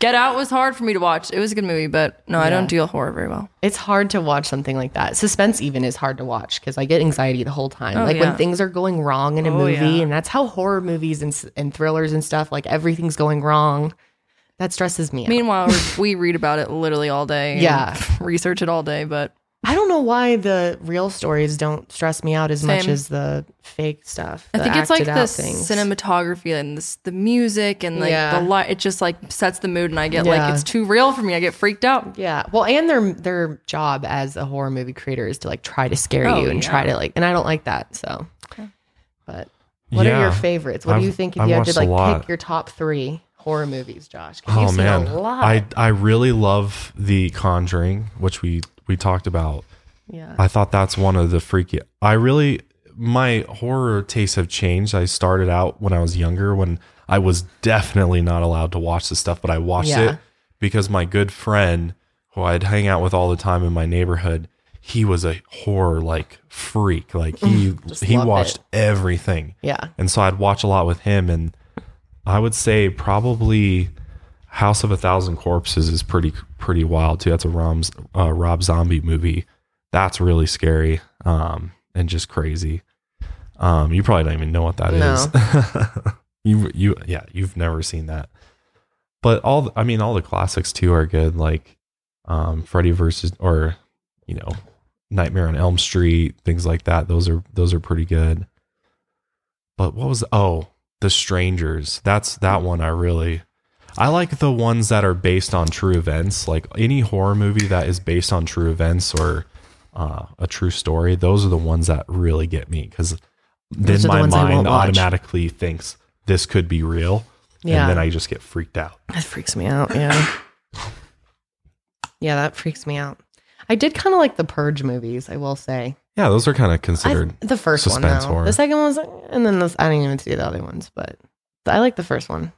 Get Out was hard for me to watch. It was a good movie, but no, I don't deal horror very well. It's hard to watch something like that. Suspense even is hard to watch because I get anxiety the whole time. Oh, like when things are going wrong in a movie and that's how horror movies and thrillers and stuff, like everything's going wrong. That stresses me out. Meanwhile, we read about it literally all day. Yeah. Research it all day, but. I don't know why the real stories don't stress me out as much as the fake stuff. I think it's like the cinematography and the music and like the light. It just like sets the mood, and I get like it's too real for me. I get freaked out. Yeah. Well, and their job as a horror movie creator is to like try to scare you and try to like. And I don't like that. So, but what are your favorites? What do you think if you had to like pick your top three horror movies, Josh? Oh man, a lot. I really love The Conjuring, which we talked about. Yeah. I thought that's one of the freaky. My horror tastes have changed. I started out when I was younger, when I was definitely not allowed to watch this stuff, but I watched it because my good friend who I'd hang out with all the time in my neighborhood, he was a horror like freak. Like he watched everything. Yeah. And so I'd watch a lot with him, and I would say probably House of a Thousand Corpses is pretty wild too. That's a Rob Zombie movie. That's really scary and just crazy. You probably don't even know what that is. You've never seen that. But all the classics too are good, like Freddy versus, or you know, Nightmare on Elm Street, things like that. Those are pretty good. But what was The Strangers? That's that one I like the ones that are based on true events, like any horror movie that is based on true events or a true story. Those are the ones that really get me, because then my mind automatically thinks this could be real. Yeah. And then I just get freaked out. That freaks me out. Yeah. Yeah, that freaks me out. I did kind of like the Purge movies, I will say. Yeah, those are kind of considered the first one, though. Horror. The second one was, and then I didn't even see the other ones, but I like the first one.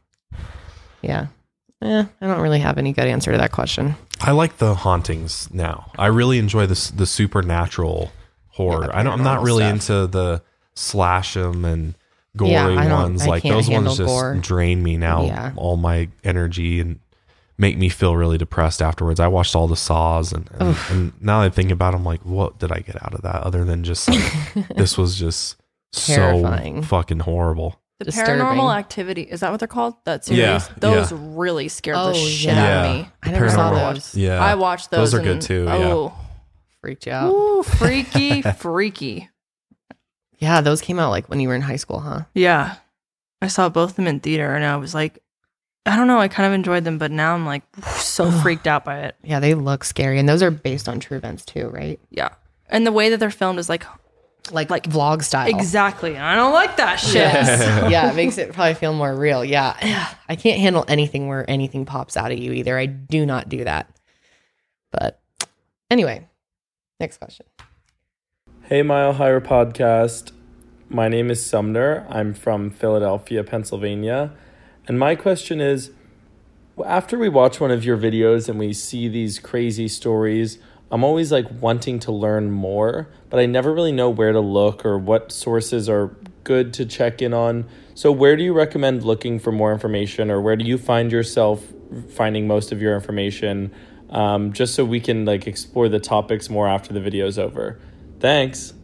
Yeah. I don't really have any good answer to that question. I like the hauntings now. I really enjoy the supernatural horror. I'm not really into the slash 'em and gory ones. Like those ones just drain me now. Yeah. All my energy and make me feel really depressed afterwards. I watched all the Saws and now I think about it, I'm like, what did I get out of that other than just like, this was just terrifying. So fucking horrible. The disturbing. Paranormal Activity, is that what they're called? That series? Yeah, those really scared the shit out of me. I never saw those. Yeah. I watched those. Those are good too. Oh, freaked you out. Ooh, freaky, freaky. Yeah, those came out like when you were in high school, huh? Yeah. I saw both of them in theater and I was like, I don't know. I kind of enjoyed them, but now I'm like so freaked out by it. Yeah, they look scary. And those are based on true events too, right? Yeah. And the way that they're filmed is like vlog style. Exactly. I don't like that shit. Yes. Yeah, it makes it probably feel more real. Yeah. I can't handle anything where anything pops out at you either. I do not do that. But anyway, next question. Hey, Mile Higher Podcast. My name is Sumner. I'm from Philadelphia, Pennsylvania. And my question is, after we watch one of your videos and we see these crazy stories, I'm always like wanting to learn more, but I never really know where to look or what sources are good to check in on. So where do you recommend looking for more information, or where do you find yourself finding most of your information? Just so we can like explore the topics more after the video's over. Thanks.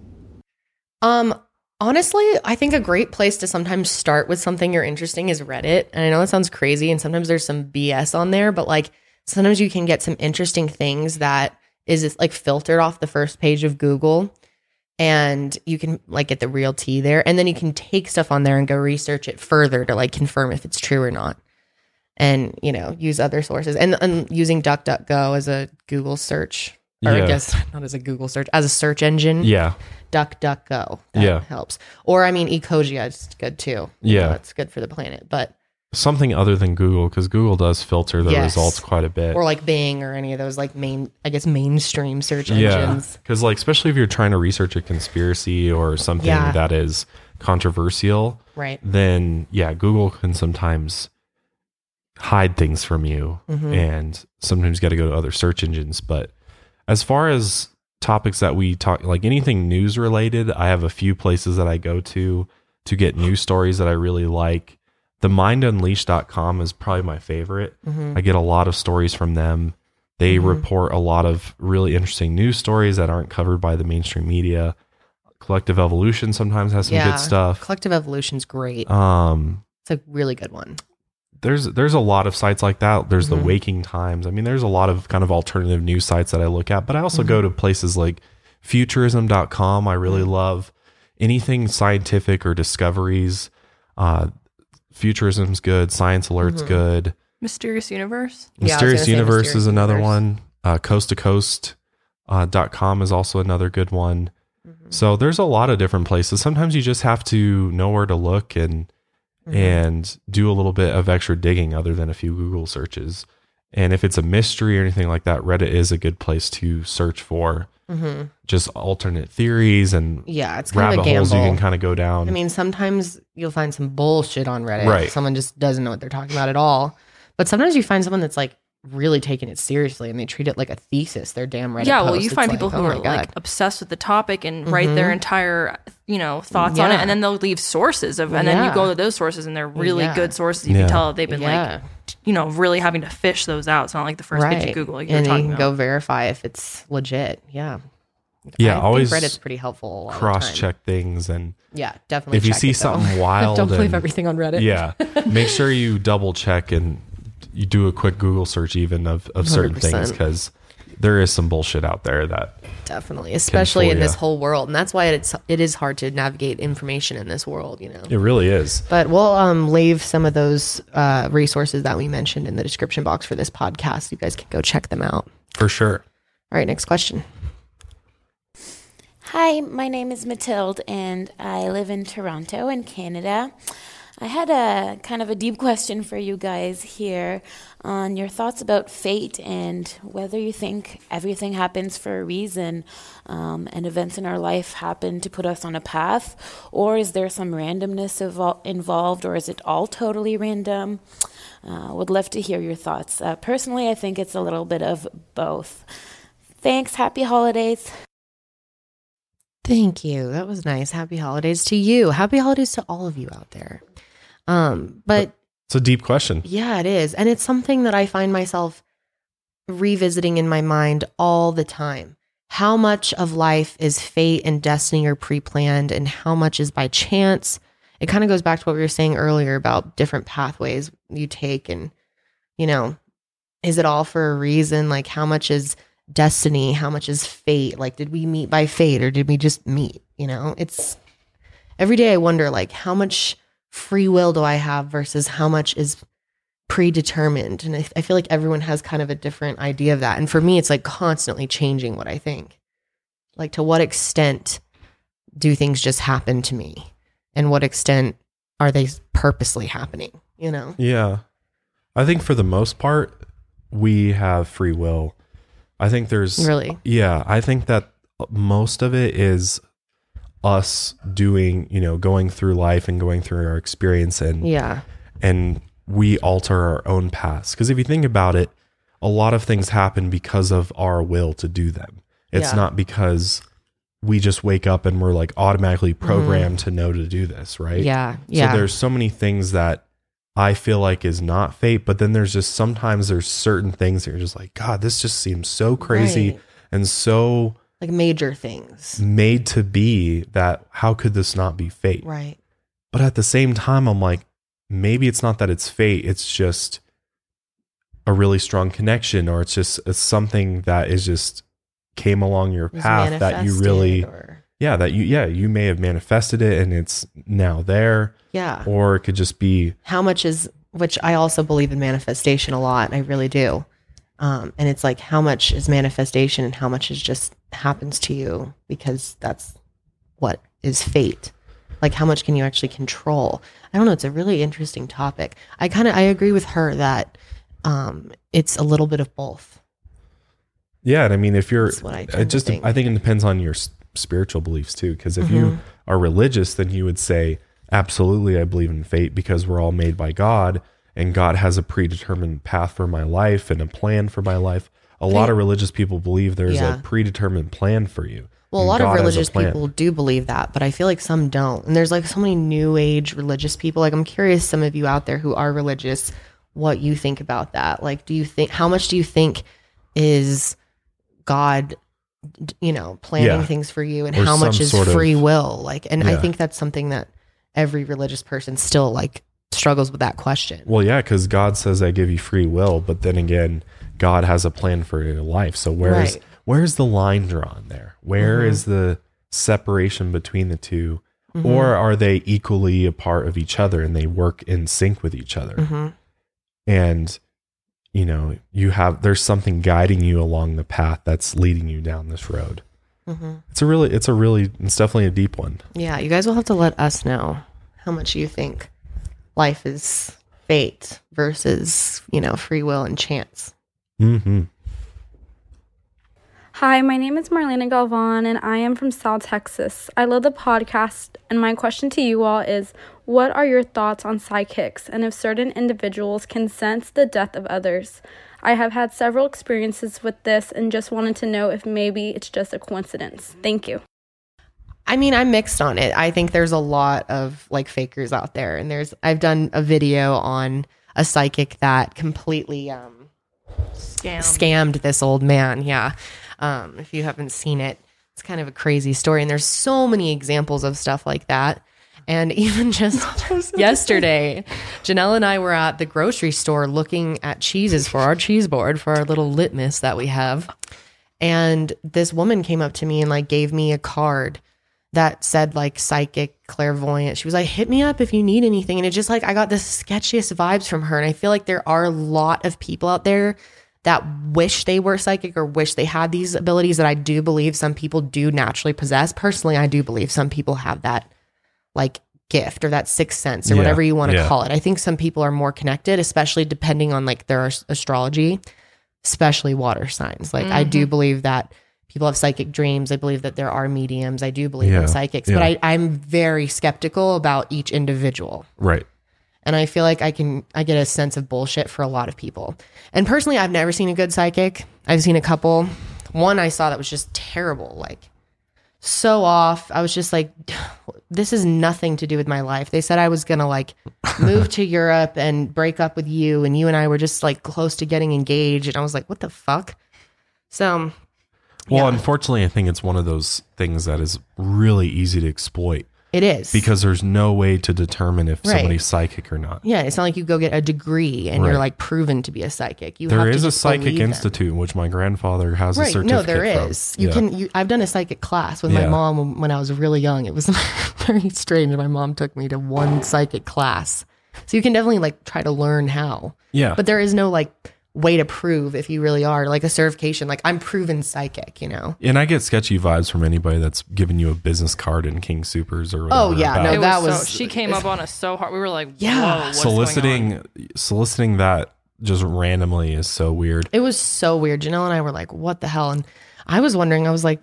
Honestly, I think a great place to sometimes start with something you're interested in is Reddit. And I know that sounds crazy, and sometimes there's some BS on there, but like sometimes you can get some interesting things that is like filtered off the first page of Google, and you can like get the real tea there. And then you can take stuff on there and go research it further to like confirm if it's true or not, and, you know, use other sources, and using DuckDuckGo as a Google search. Or yeah. I guess not as a Google search, as a search engine. Yeah. DuckDuckGo. That helps. Or, I mean, Ecosia is good too. Yeah. That's good for the planet. But something other than Google, because Google does filter the results quite a bit. Or like Bing or any of those like mainstream search engines. Because like, especially if you're trying to research a conspiracy or something that is controversial, right? Then Google can sometimes hide things from you, and sometimes you got to go to other search engines. But as far as topics that we talk, like anything news related, I have a few places that I go to get news stories that I really like. The MindUnleashed.com is probably my favorite. I get a lot of stories from them. They report a lot of really interesting news stories that aren't covered by the mainstream media. Collective Evolution sometimes has some good stuff. Collective Evolution's great. It's a really good one. There's a lot of sites like that. There's the Waking Times. I mean, there's a lot of kind of alternative news sites that I look at, but I also go to places like futurism.com. I really love anything scientific or discoveries. Futurism's good. Science Alert's good. Mysterious Universe. Mysterious Universe is another one. Coasttocoast.com is also another good one. So there's a lot of different places. Sometimes you just have to know where to look and do a little bit of extra digging other than a few Google searches. And if it's a mystery or anything like that, Reddit is a good place to search for just alternate theories and it's kind rabbit of a holes you can kind of go down. I mean, sometimes you'll find some bullshit on Reddit. Right. Someone just doesn't know what they're talking about at all. But sometimes you find someone that's like really taking it seriously and they treat it like a thesis. They're damn Reddit. Yeah, well, you find people who are like obsessed with the topic and write their entire, you know, thoughts on it, and then they'll leave sources of, and then you go to those sources and they're really good sources. You can tell they've been like, you know, really having to fish those out. It's not like the first page you Google. Like and you can go verify if it's legit. I always think Reddit's pretty helpful. Cross check things and definitely. If you see something wild, don't believe everything on Reddit. Make sure you double check and you do a quick Google search even of certain 100%. Things because there is some bullshit out there that definitely, especially in this whole world. And that's why it is hard to navigate information in this world, you know, it really is. But we'll leave some of those resources that we mentioned in the description box for this podcast. You guys can go check them out for sure. All right. Next question. Hi, my name is Mathilde and I live in Toronto in Canada. I had a kind of a deep question for you guys here on your thoughts about fate and whether you think everything happens for a reason, and events in our life happen to put us on a path, or is there some randomness involved, or is it all totally random? Would love to hear your thoughts. Personally, I think it's a little bit of both. Thanks. Happy holidays. Thank you. That was nice. Happy holidays to you. Happy holidays to all of you out there. But it's a deep question. Yeah, it is. And it's something that I find myself revisiting in my mind all the time. How much of life is fate and destiny or pre-planned, and how much is by chance? It kind of goes back to what we were saying earlier about different pathways you take and, you know, is it all for a reason? Like how much is destiny? How much is fate? Like, did we meet by fate or did we just meet? You know, it's every day I wonder like how much free will do I have versus how much is predetermined. And I feel like everyone has kind of a different idea of that. And for me, it's like constantly changing what I think. Like, to what extent do things just happen to me? And what extent are they purposely happening, you know? Yeah. I think for the most part, we have free will. I think there's... Really? Yeah. I think that most of it is us doing, you know, going through life and going through our experience and... Yeah. And we alter our own past. Because if you think about it, a lot of things happen because of our will to do them. It's not because we just wake up and we're like automatically programmed to know to do this, right? Yeah. Yeah. So there's so many things that I feel like is not fate, but then there's just sometimes there's certain things that you're just like, God, this just seems so crazy and so like major things made to be that how could this not be fate? Right. But at the same time, I'm like, maybe it's not that it's fate. It's just a really strong connection, or it's just something that is just came along your path that you really, you may have manifested it and it's now there. Yeah. Or it could just be which I also believe in manifestation a lot. I really do. And it's like, how much is manifestation and how much is just happens to you because that's what is fate. Like, how much can you actually control? I don't know. It's a really interesting topic. I agree with her that it's a little bit of both. Yeah. And I mean, if you're, I think it depends on your spiritual beliefs too. Because if you are religious, then you would say, absolutely, I believe in fate because we're all made by God and God has a predetermined path for my life and a plan for my life. A lot of religious people believe there's a predetermined plan for you. Well, a lot of religious people do believe that, but I feel like some don't. And there's like so many new age religious people. Like, I'm curious, some of you out there who are religious, what you think about that. Like, how much do you think is God, you know, planning things for you, and how much is free will? Like, and I think that's something that every religious person still like struggles with that question. Well, yeah, because God says I give you free will, but then again, God has a plan for your life. So where's the line drawn there? Where is the separation between the two? Or are they equally a part of each other and they work in sync with each other? And, you know, there's something guiding you along the path that's leading you down this road. It's definitely a deep one. Yeah. You guys will have to let us know how much you think life is fate versus, you know, free will and chance. Hi, my name is Marlena Galvan, and I am from South Texas. I love the podcast, and my question to you all is, what are your thoughts on psychics, and if certain individuals can sense the death of others? I have had several experiences with this and just wanted to know if maybe it's just a coincidence. Thank you. I mean, I'm mixed on it. I think there's a lot of like fakers out there, and I've done a video on a psychic that completely scammed this old man. Yeah. If you haven't seen it, it's kind of a crazy story. And there's so many examples of stuff like that. And even just yesterday, Janelle and I were at the grocery store looking at cheeses for our cheese board, for our little litmus that we have. And this woman came up to me and like gave me a card that said like psychic, clairvoyant. She was like, hit me up if you need anything. And it just like, I got the sketchiest vibes from her. And I feel like there are a lot of people out there that wish they were psychic or wish they had these abilities that I do believe some people do naturally possess. Personally, I do believe some people have that like gift or that sixth sense or whatever you want to call it. I think some people are more connected, especially depending on like their astrology, especially water signs. Like I do believe that people have psychic dreams. I believe that there are mediums. I do believe in psychics, but I'm very skeptical about each individual. Right. And I feel like I get a sense of bullshit for a lot of people. And personally, I've never seen a good psychic. I've seen a couple. One I saw that was just terrible, like so off. I was just like, this is nothing to do with my life. They said I was going to like move to Europe and break up with you. And you and I were just like close to getting engaged. And I was like, what the fuck? So. Well, unfortunately, I think it's one of those things that is really easy to exploit. It is. Because there's no way to determine if somebody's psychic or not. Yeah, it's not like you go get a degree and you're like proven to be a psychic. There is a psychic institute, which my grandfather has a certificate. No, there is. I've done a psychic class with my mom when I was really young. It was very strange. My mom took me to one psychic class So you can definitely like try to learn how. Yeah. But there is no like way to prove if you really are like a certification, like I'm proven psychic, you know? And I get sketchy vibes from anybody that's giving you a business card in King Supers or whatever. Oh yeah. About. No, that was so, she came up on us so hard. We were like, yeah, whoa, what's soliciting that just randomly is so weird. It was so weird. Janelle and I were like, what the hell? And I was wondering, I was like,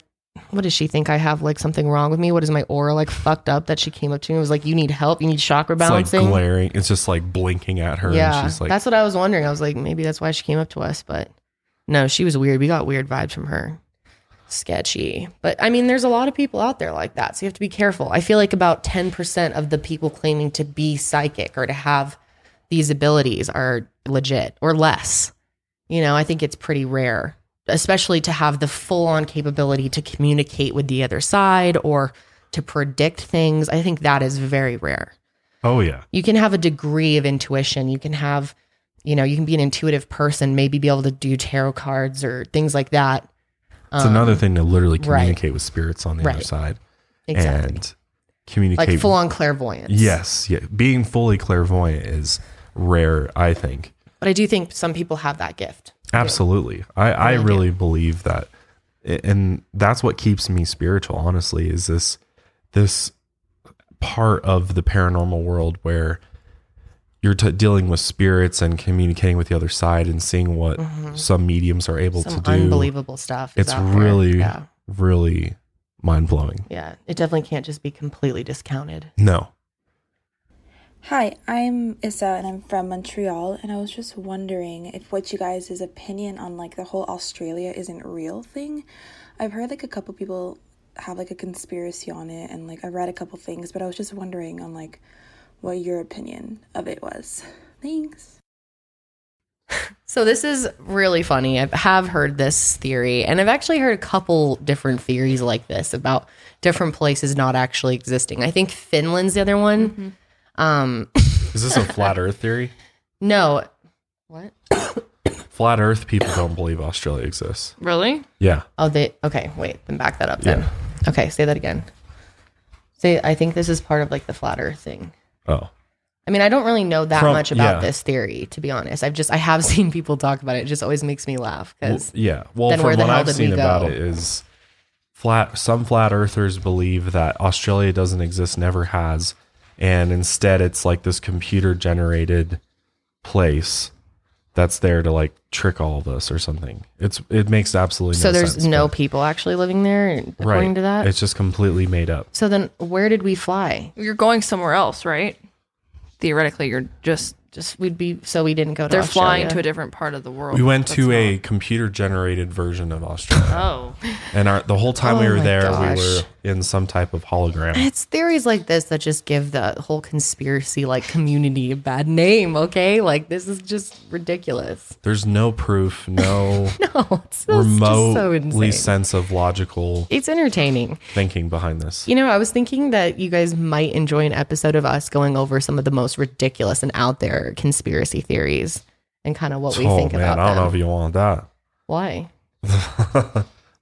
what does she think? I have like something wrong with me? What is my aura like fucked up that she came up to me and was like, you need help. You need chakra balancing. It's like glaring. It's just like blinking at her. Yeah. And she's like, that's what I was wondering. I was like, maybe that's why she came up to us, but no, she was weird. We got weird vibes from her. Sketchy. But I mean, there's a lot of people out there like that. So you have to be careful. I feel like about 10% of the people claiming to be psychic or to have these abilities are legit or less. You know, I think it's pretty rare, especially to have the full-on capability to communicate with the other side or to predict things. I think that is very rare. Oh, yeah. You can have a degree of intuition. You can have, you know, you can be an intuitive person, maybe be able to do tarot cards or things like that. It's another thing to literally communicate with spirits on the other side. Exactly. And communicate. Like full-on clairvoyance. Yes. Yeah. Being fully clairvoyant is rare, I think. But I do think some people have that gift. Absolutely. I really believe that. And that's what keeps me spiritual, honestly, is this part of the paranormal world where you're dealing with spirits and communicating with the other side and seeing what some mediums are able to do. Unbelievable stuff. It's really, really mind blowing. Yeah. It definitely can't just be completely discounted. No. Hi, I'm Issa and I'm from Montreal, and I was just wondering if what you guys' opinion on like the whole Australia isn't real thing. I've heard like a couple people have like a conspiracy on it, and like I read a couple things, but I was just wondering on like what your opinion of it was. Thanks. So this is really funny. I have heard this theory, and I've actually heard a couple different theories like this about different places not actually existing. I think Finland's the other one. Mm-hmm. Is this a flat earth theory? No. What? Flat earth people don't believe Australia exists. Really? Yeah. Oh, okay, wait, then back that up then. Yeah. Okay, say that again. I think this is part of like the flat earth thing. Oh. I mean, I don't really know that much about this theory, to be honest. I have seen people talk about it. It just always makes me laugh. Well, from what I've seen about it is some flat earthers believe that Australia doesn't exist, never has. And instead, it's like this computer-generated place that's there to like trick all of us or something. It makes absolutely no sense. So there's no people actually living there, according to that? It's just completely made up. So then where did we fly? You're going somewhere else, right? Theoretically, you're just we'd be, so we didn't go to Australia. They're flying to a different part of the world. We went to a computer-generated version of Australia. And the whole time we were there, we were in some type of hologram. It's theories like this that just give the whole conspiracy like community a bad name, okay? Like this is just ridiculous. There's no proof, remotely sense of logical. It's entertaining. Thinking behind this. You know, I was thinking that you guys might enjoy an episode of us going over some of the most ridiculous and out there conspiracy theories and kind of what we think about them. I don't know if you want that. Why?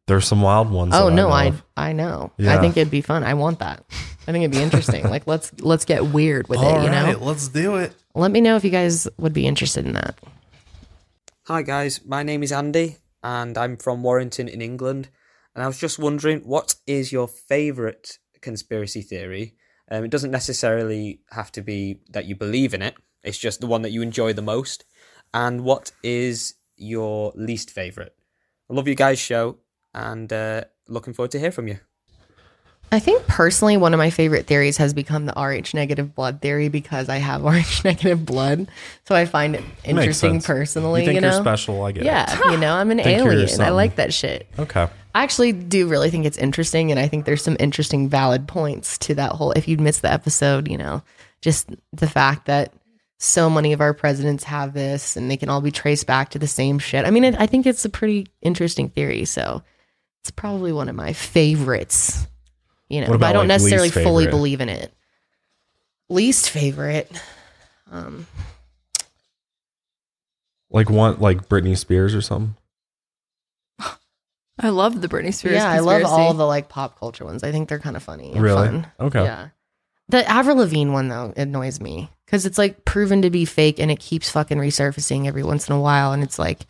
There's some wild ones. Oh no, I know. Yeah. I think it'd be fun. I want that. I think it'd be interesting. Like let's get weird with it, you know? Right, let's do it. Let me know if you guys would be interested in that. Hi guys, my name is Andy and I'm from Warrington in England. And I was just wondering, what is your favorite conspiracy theory? It doesn't necessarily have to be that you believe in it. It's just the one that you enjoy the most. And what is your least favorite? I love you guys' show. And looking forward to hear from you. I think personally, one of my favorite theories has become the Rh negative blood theory because I have Rh negative blood. So I find it interesting personally. You think you're special, I get it. Yeah, you know, I'm an alien. I like that shit. Okay. I actually do really think it's interesting. And I think there's some interesting valid points to that whole, if you'd missed the episode, you know, just the fact that so many of our presidents have this and they can all be traced back to the same shit. I mean, I think it's a pretty interesting theory. So. It's probably one of my favorites, you know, but I don't necessarily fully believe in it. Least favorite. Like Britney Spears or something. I love the Britney Spears. Yeah. Conspiracy. I love all the like pop culture ones. I think they're kind of funny. Really? Fun. Okay. Yeah. The Avril Lavigne one, though, annoys me because it's like proven to be fake and it keeps fucking resurfacing every once in a while. And it's like,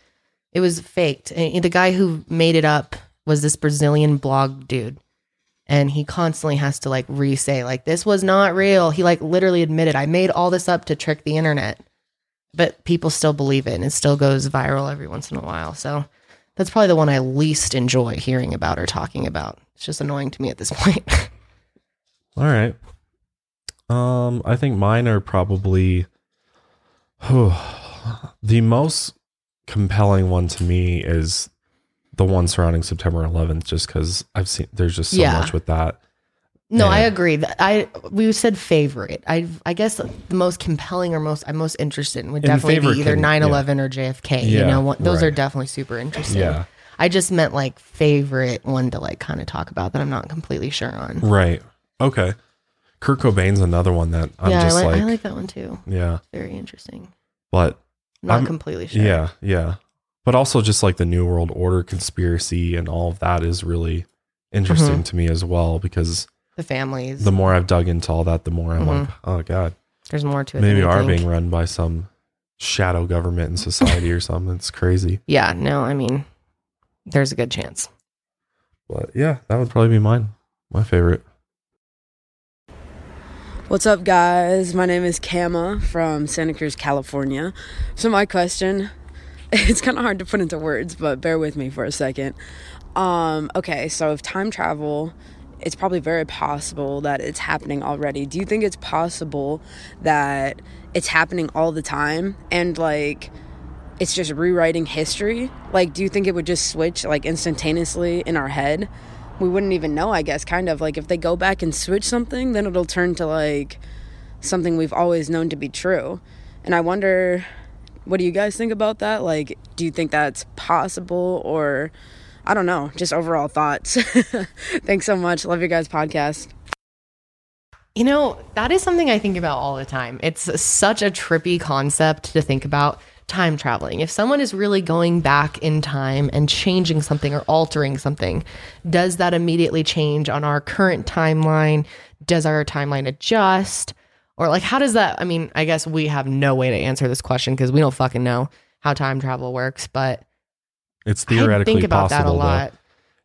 it was faked. And the guy who made it up was this Brazilian blog dude. And he constantly has to like re-say like, this was not real. He like literally admitted, I made all this up to trick the internet. But people still believe it and it still goes viral every once in a while. So that's probably the one I least enjoy hearing about or talking about. It's just annoying to me at this point. All right. I think mine are probably the most compelling one to me is the one surrounding September 11th, just because I've seen there's just so much with that. No, I agree. We said favorite. I guess the most compelling or most interested would definitely be either 9/11 or JFK. Yeah, you know, those are definitely super interesting. Yeah. I just meant like favorite one to like kind of talk about that I'm not completely sure on. Right. Okay. Kurt Cobain's another one that I'm just I like that one too. Yeah. Very interesting. But I'm not completely sure. Yeah. Yeah. But also just like the New World Order conspiracy and all of that is really interesting to me as well, because the families. The more I've dug into all that, the more I'm like, oh God, there's more to it. Maybe we are being run by some shadow government in society or something. It's crazy. Yeah, no, I mean, there's a good chance. But yeah, that would probably be mine. My favorite. What's up, guys? My name is Kama from Santa Cruz, California. So my question, it's kind of hard to put into words, but bear with me for a second. Okay, so if time travel, it's probably very possible that it's happening already. Do you think it's possible that it's happening all the time and like it's just rewriting history? Like, do you think it would just switch like instantaneously in our head? We wouldn't even know, I guess, kind of like if they go back and switch something, then it'll turn to like something we've always known to be true. And I wonder, what do you guys think about that? Like, do you think that's possible, or I don't know, just overall thoughts? Thanks so much. Love your guys' podcast. You know, that is something I think about all the time. It's such a trippy concept to think about time traveling. If someone is really going back in time and changing something or altering something, does that immediately change on our current timeline? Does our timeline adjust? Or like, how does that, I mean, I guess we have no way to answer this question because we don't fucking know how time travel works, but it's theoretically think about possible. That a lot.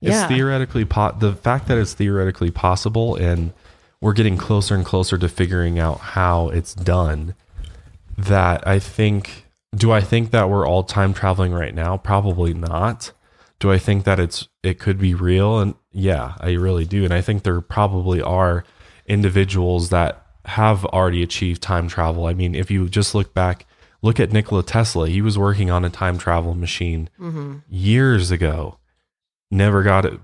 Yeah. It's theoretically the fact that it's theoretically possible, and we're getting closer and closer to figuring out how it's done. That I think. Do I think that we're all time traveling right now? Probably not. Do I think that it could be real? And yeah, I really do. And I think there probably are individuals that have already achieved time travel. I mean, if you just look back. Look at Nikola Tesla. He was working on a time travel machine years ago. Never got it.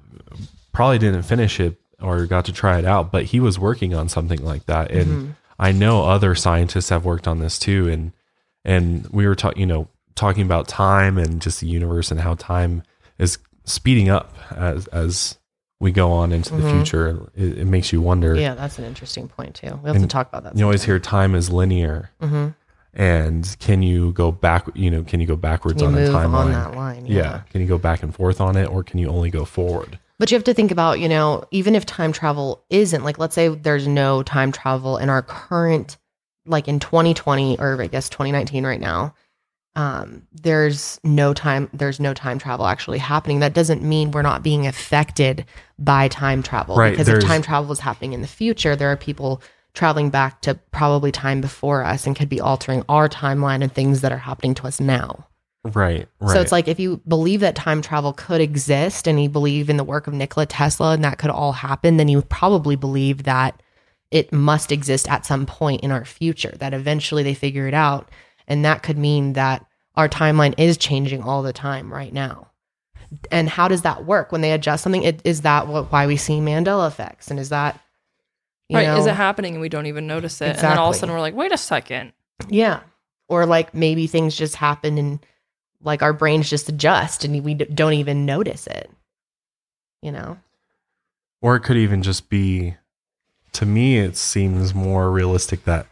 Probably didn't finish it or got to try it out, but he was working on something like that. And I know other scientists have worked on this too. And we were talking about time and just the universe and how time is speeding up as we go on into the future. It makes you wonder. Yeah, that's an interesting point too. We have to talk about that. You always hear time is linear. And can you go back, can you go backwards on a timeline? On that line, yeah. Can you go back and forth on it, or can you only go forward? But you have to think about, even if time travel isn't, like, let's say there's no time travel in our current, like in 2020 or I guess 2019 right now, there's no time travel actually happening. That doesn't mean we're not being affected by time travel. Right, because if time travel is happening in the future, there are people traveling back to probably time before us and could be altering our timeline and things that are happening to us now. Right. So it's like, if you believe that time travel could exist and you believe in the work of Nikola Tesla and that could all happen, then you probably believe that it must exist at some point in our future, that eventually they figure it out. And that could mean that our timeline is changing all the time right now. And how does that work when they adjust something? Is that why we see Mandela effects? And is that, is it happening and we don't even notice it? Exactly. And then all of a sudden we're like, wait a second. Yeah. Or like maybe things just happen and like our brains just adjust and we don't even notice it, Or it could even just be, to me, it seems more realistic that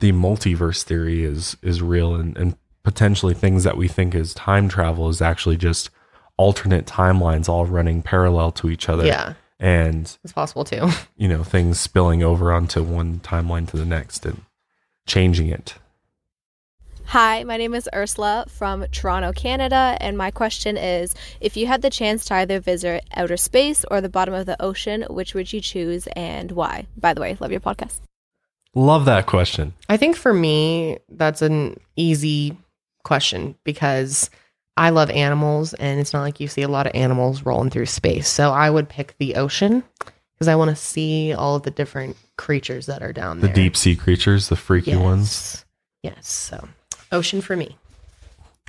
the multiverse theory is real and potentially things that we think is time travel is actually just alternate timelines all running parallel to each other. Yeah. And it's possible too. You know, things spilling over onto one timeline to the next and changing it. Hi, my name is Ursula from Toronto, Canada, and my question is, if you had the chance to either visit outer space or the bottom of the ocean, which would you choose and why? By the way, love your podcast. Love that question. I think for me, that's an easy question because I love animals, and it's not like you see a lot of animals rolling through space. So I would pick the ocean because I want to see all of the different creatures that are down there. The deep sea creatures, the freaky ones. Yes, so... ocean for me.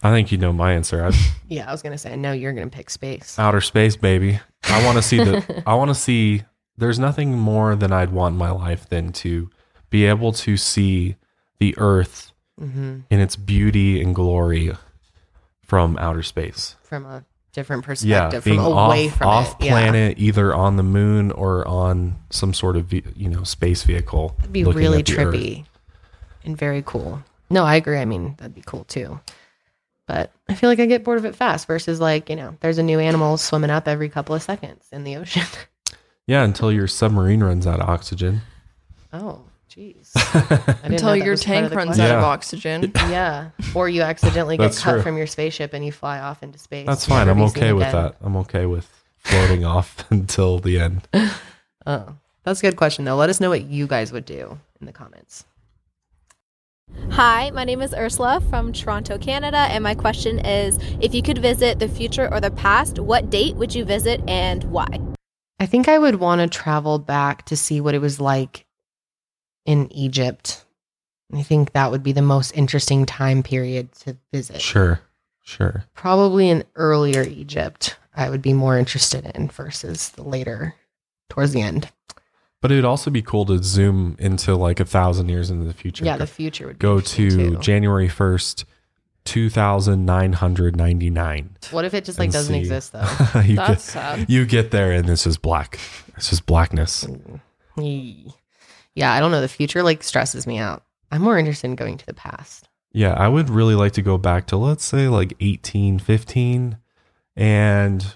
I think you know my answer. Yeah, I was gonna say I know you're gonna pick space. Outer space, baby. I want to see the. I want to see. There's nothing more than I'd want in my life than to be able to see the Earth in its beauty and glory from outer space, from a different perspective, being from away from off planet, either on the moon or on some sort of space vehicle. It'd be really trippy and very cool. No, I agree. I mean, that'd be cool too. But I feel like I get bored of it fast versus there's a new animal swimming up every couple of seconds in the ocean. Yeah, until your submarine runs out of oxygen. Oh, jeez. Until your tank runs out of oxygen. Yeah. Or you accidentally get cut from your spaceship and you fly off into space. That's fine. I'm okay with that. I'm okay with floating off until the end. Oh, that's a good question though. Let us know what you guys would do in the comments. Hi, my name is Ursula from Toronto, Canada, and my question is, if you could visit the future or the past, what date would you visit and why? I think I would want to travel back to see what it was like in Egypt. I think that would be the most interesting time period to visit. Sure. Probably in earlier Egypt, I would be more interested in versus the later, towards the end. But it would also be cool to zoom into 1,000 years into the future. Yeah, the future would go to January 1st, 2999. What if it just doesn't exist though? That's sad. You get there and it's just black. It's just blackness. Yeah, I don't know. The future stresses me out. I'm more interested in going to the past. Yeah, I would really like to go back to, let's say 1815 and...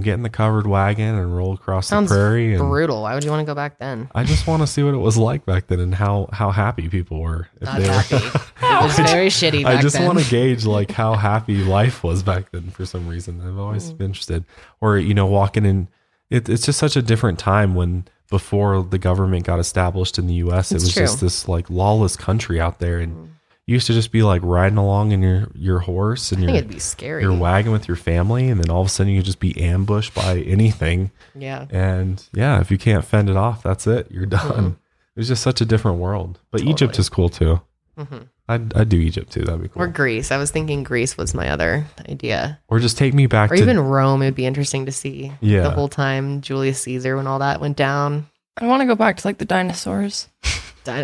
get in the covered wagon and roll across the prairie. Sounds brutal. Why would you want to go back then? I just want to see what it was like back then and how happy people were. It was very shitty back then. I just want to gauge how happy life was back then for some reason. I've always been interested. Or, walking in. It's just such a different time when before the government got established in the U.S. It was just this lawless country out there. And you used to just be riding along in your horse and your wagon with your family, and then all of a sudden you could just be ambushed by anything. Yeah. And yeah, if you can't fend it off, that's it. You're done. Mm-hmm. It was just such a different world. But totally. Egypt is cool too. Mm-hmm. I'd do Egypt too. That'd be cool. Or Greece. I was thinking Greece was my other idea. Or just take me back to even Rome. It'd be interesting to see the whole time Julius Caesar when all that went down. I want to go back to the dinosaurs.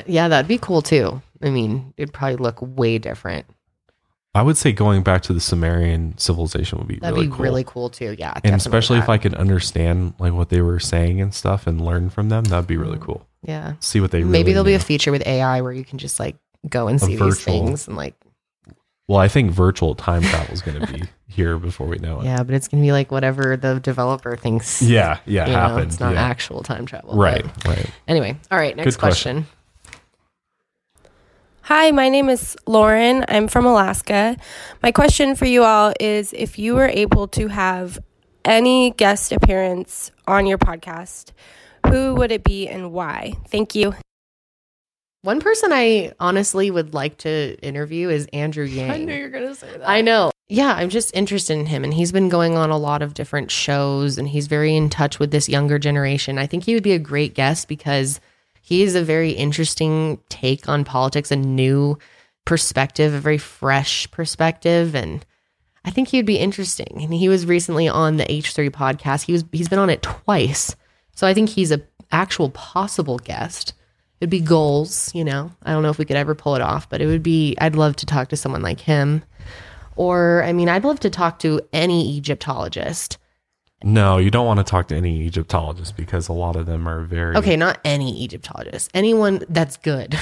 Yeah, that'd be cool too. I mean, it'd probably look way different. I would say going back to the Sumerian civilization would be really cool too. Yeah, and especially if I could understand what they were saying and stuff and learn from them, that'd be really cool. Yeah, see what they maybe there'll be a feature with AI where you can just go and see these things and . Well, I think virtual time travel is going to be here before we know it. Yeah, but it's going to be whatever the developer thinks. Yeah, happens. It's not actual time travel. Right. Anyway, all right. Next question. Hi, my name is Lauren. I'm from Alaska. My question for you all is, if you were able to have any guest appearance on your podcast, who would it be and why? Thank you. One person I honestly would like to interview is Andrew Yang. I knew you were going to say that. I know. Yeah, I'm just interested in him. And he's been going on a lot of different shows, and he's very in touch with this younger generation. I think he would be a great guest because... he is a very interesting take on politics, a new perspective, a very fresh perspective. And I think he'd be interesting. And he was recently on the H3 podcast. He's been on it twice. So I think he's an actual possible guest. It'd be goals, I don't know if we could ever pull it off, but I'd love to talk to someone like him. Or, I'd love to talk to any Egyptologist. No, you don't want to talk to any Egyptologist because a lot of them are very... Okay, not any Egyptologist. Anyone that's good.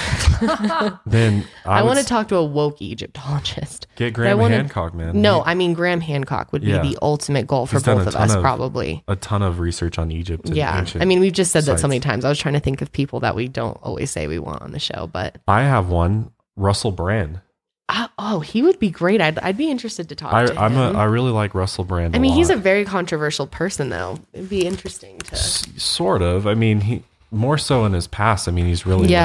Then I want to talk to a woke Egyptologist. Get Graham Hancock, man. No, I mean, Graham Hancock would be the ultimate goal for both of us, probably. A ton of research on Egypt. Yeah, I mean, we've just said that so many times. I was trying to think of people that we don't always say we want on the show, but... I have one, Russell Brand. Oh, he would be great. I'd be interested to talk to him. I really like Russell Brand. I mean, he's a very controversial person, though. It'd be interesting to sort of. I mean, he more so in his past. I mean, he's really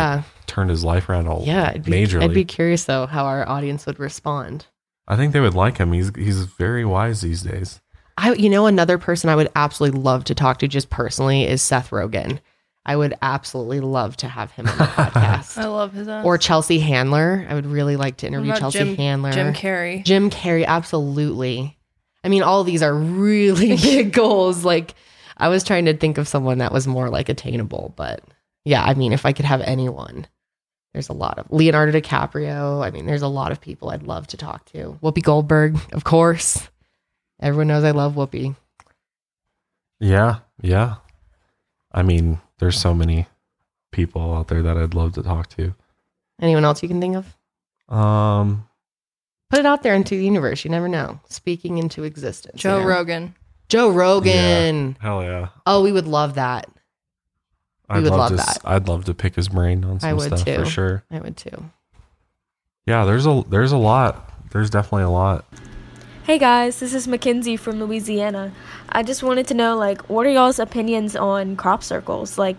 turned his life around majorly. I'd be curious though how our audience would respond. I think they would like him. He's very wise these days. Another person I would absolutely love to talk to just personally is Seth Rogen. I would absolutely love to have him on the podcast. I love his ass. Or Chelsea Handler. I would really like to interview Chelsea Handler. Jim Carrey. Jim Carrey, absolutely. I mean, all of these are really big goals. Like, I was trying to think of someone that was more like attainable, but yeah, I mean, if I could have anyone, there's a lot of Leonardo DiCaprio. I mean, there's a lot of people I'd love to talk to. Whoopi Goldberg, of course. Everyone knows I love Whoopi. Yeah. I mean, there's so many people out there that I'd love to talk to. Anyone else you can think of? Put it out there into the universe. You never know. Speaking into existence. Rogan. Joe Rogan. Yeah, hell yeah. Oh, we would love that. We would love that. I'd love to pick his brain on some stuff too. For sure. I would too. Yeah, there's a lot. There's definitely a lot. Hey guys, this is Mackenzie from Louisiana. I just wanted to know, what are y'all's opinions on crop circles? Do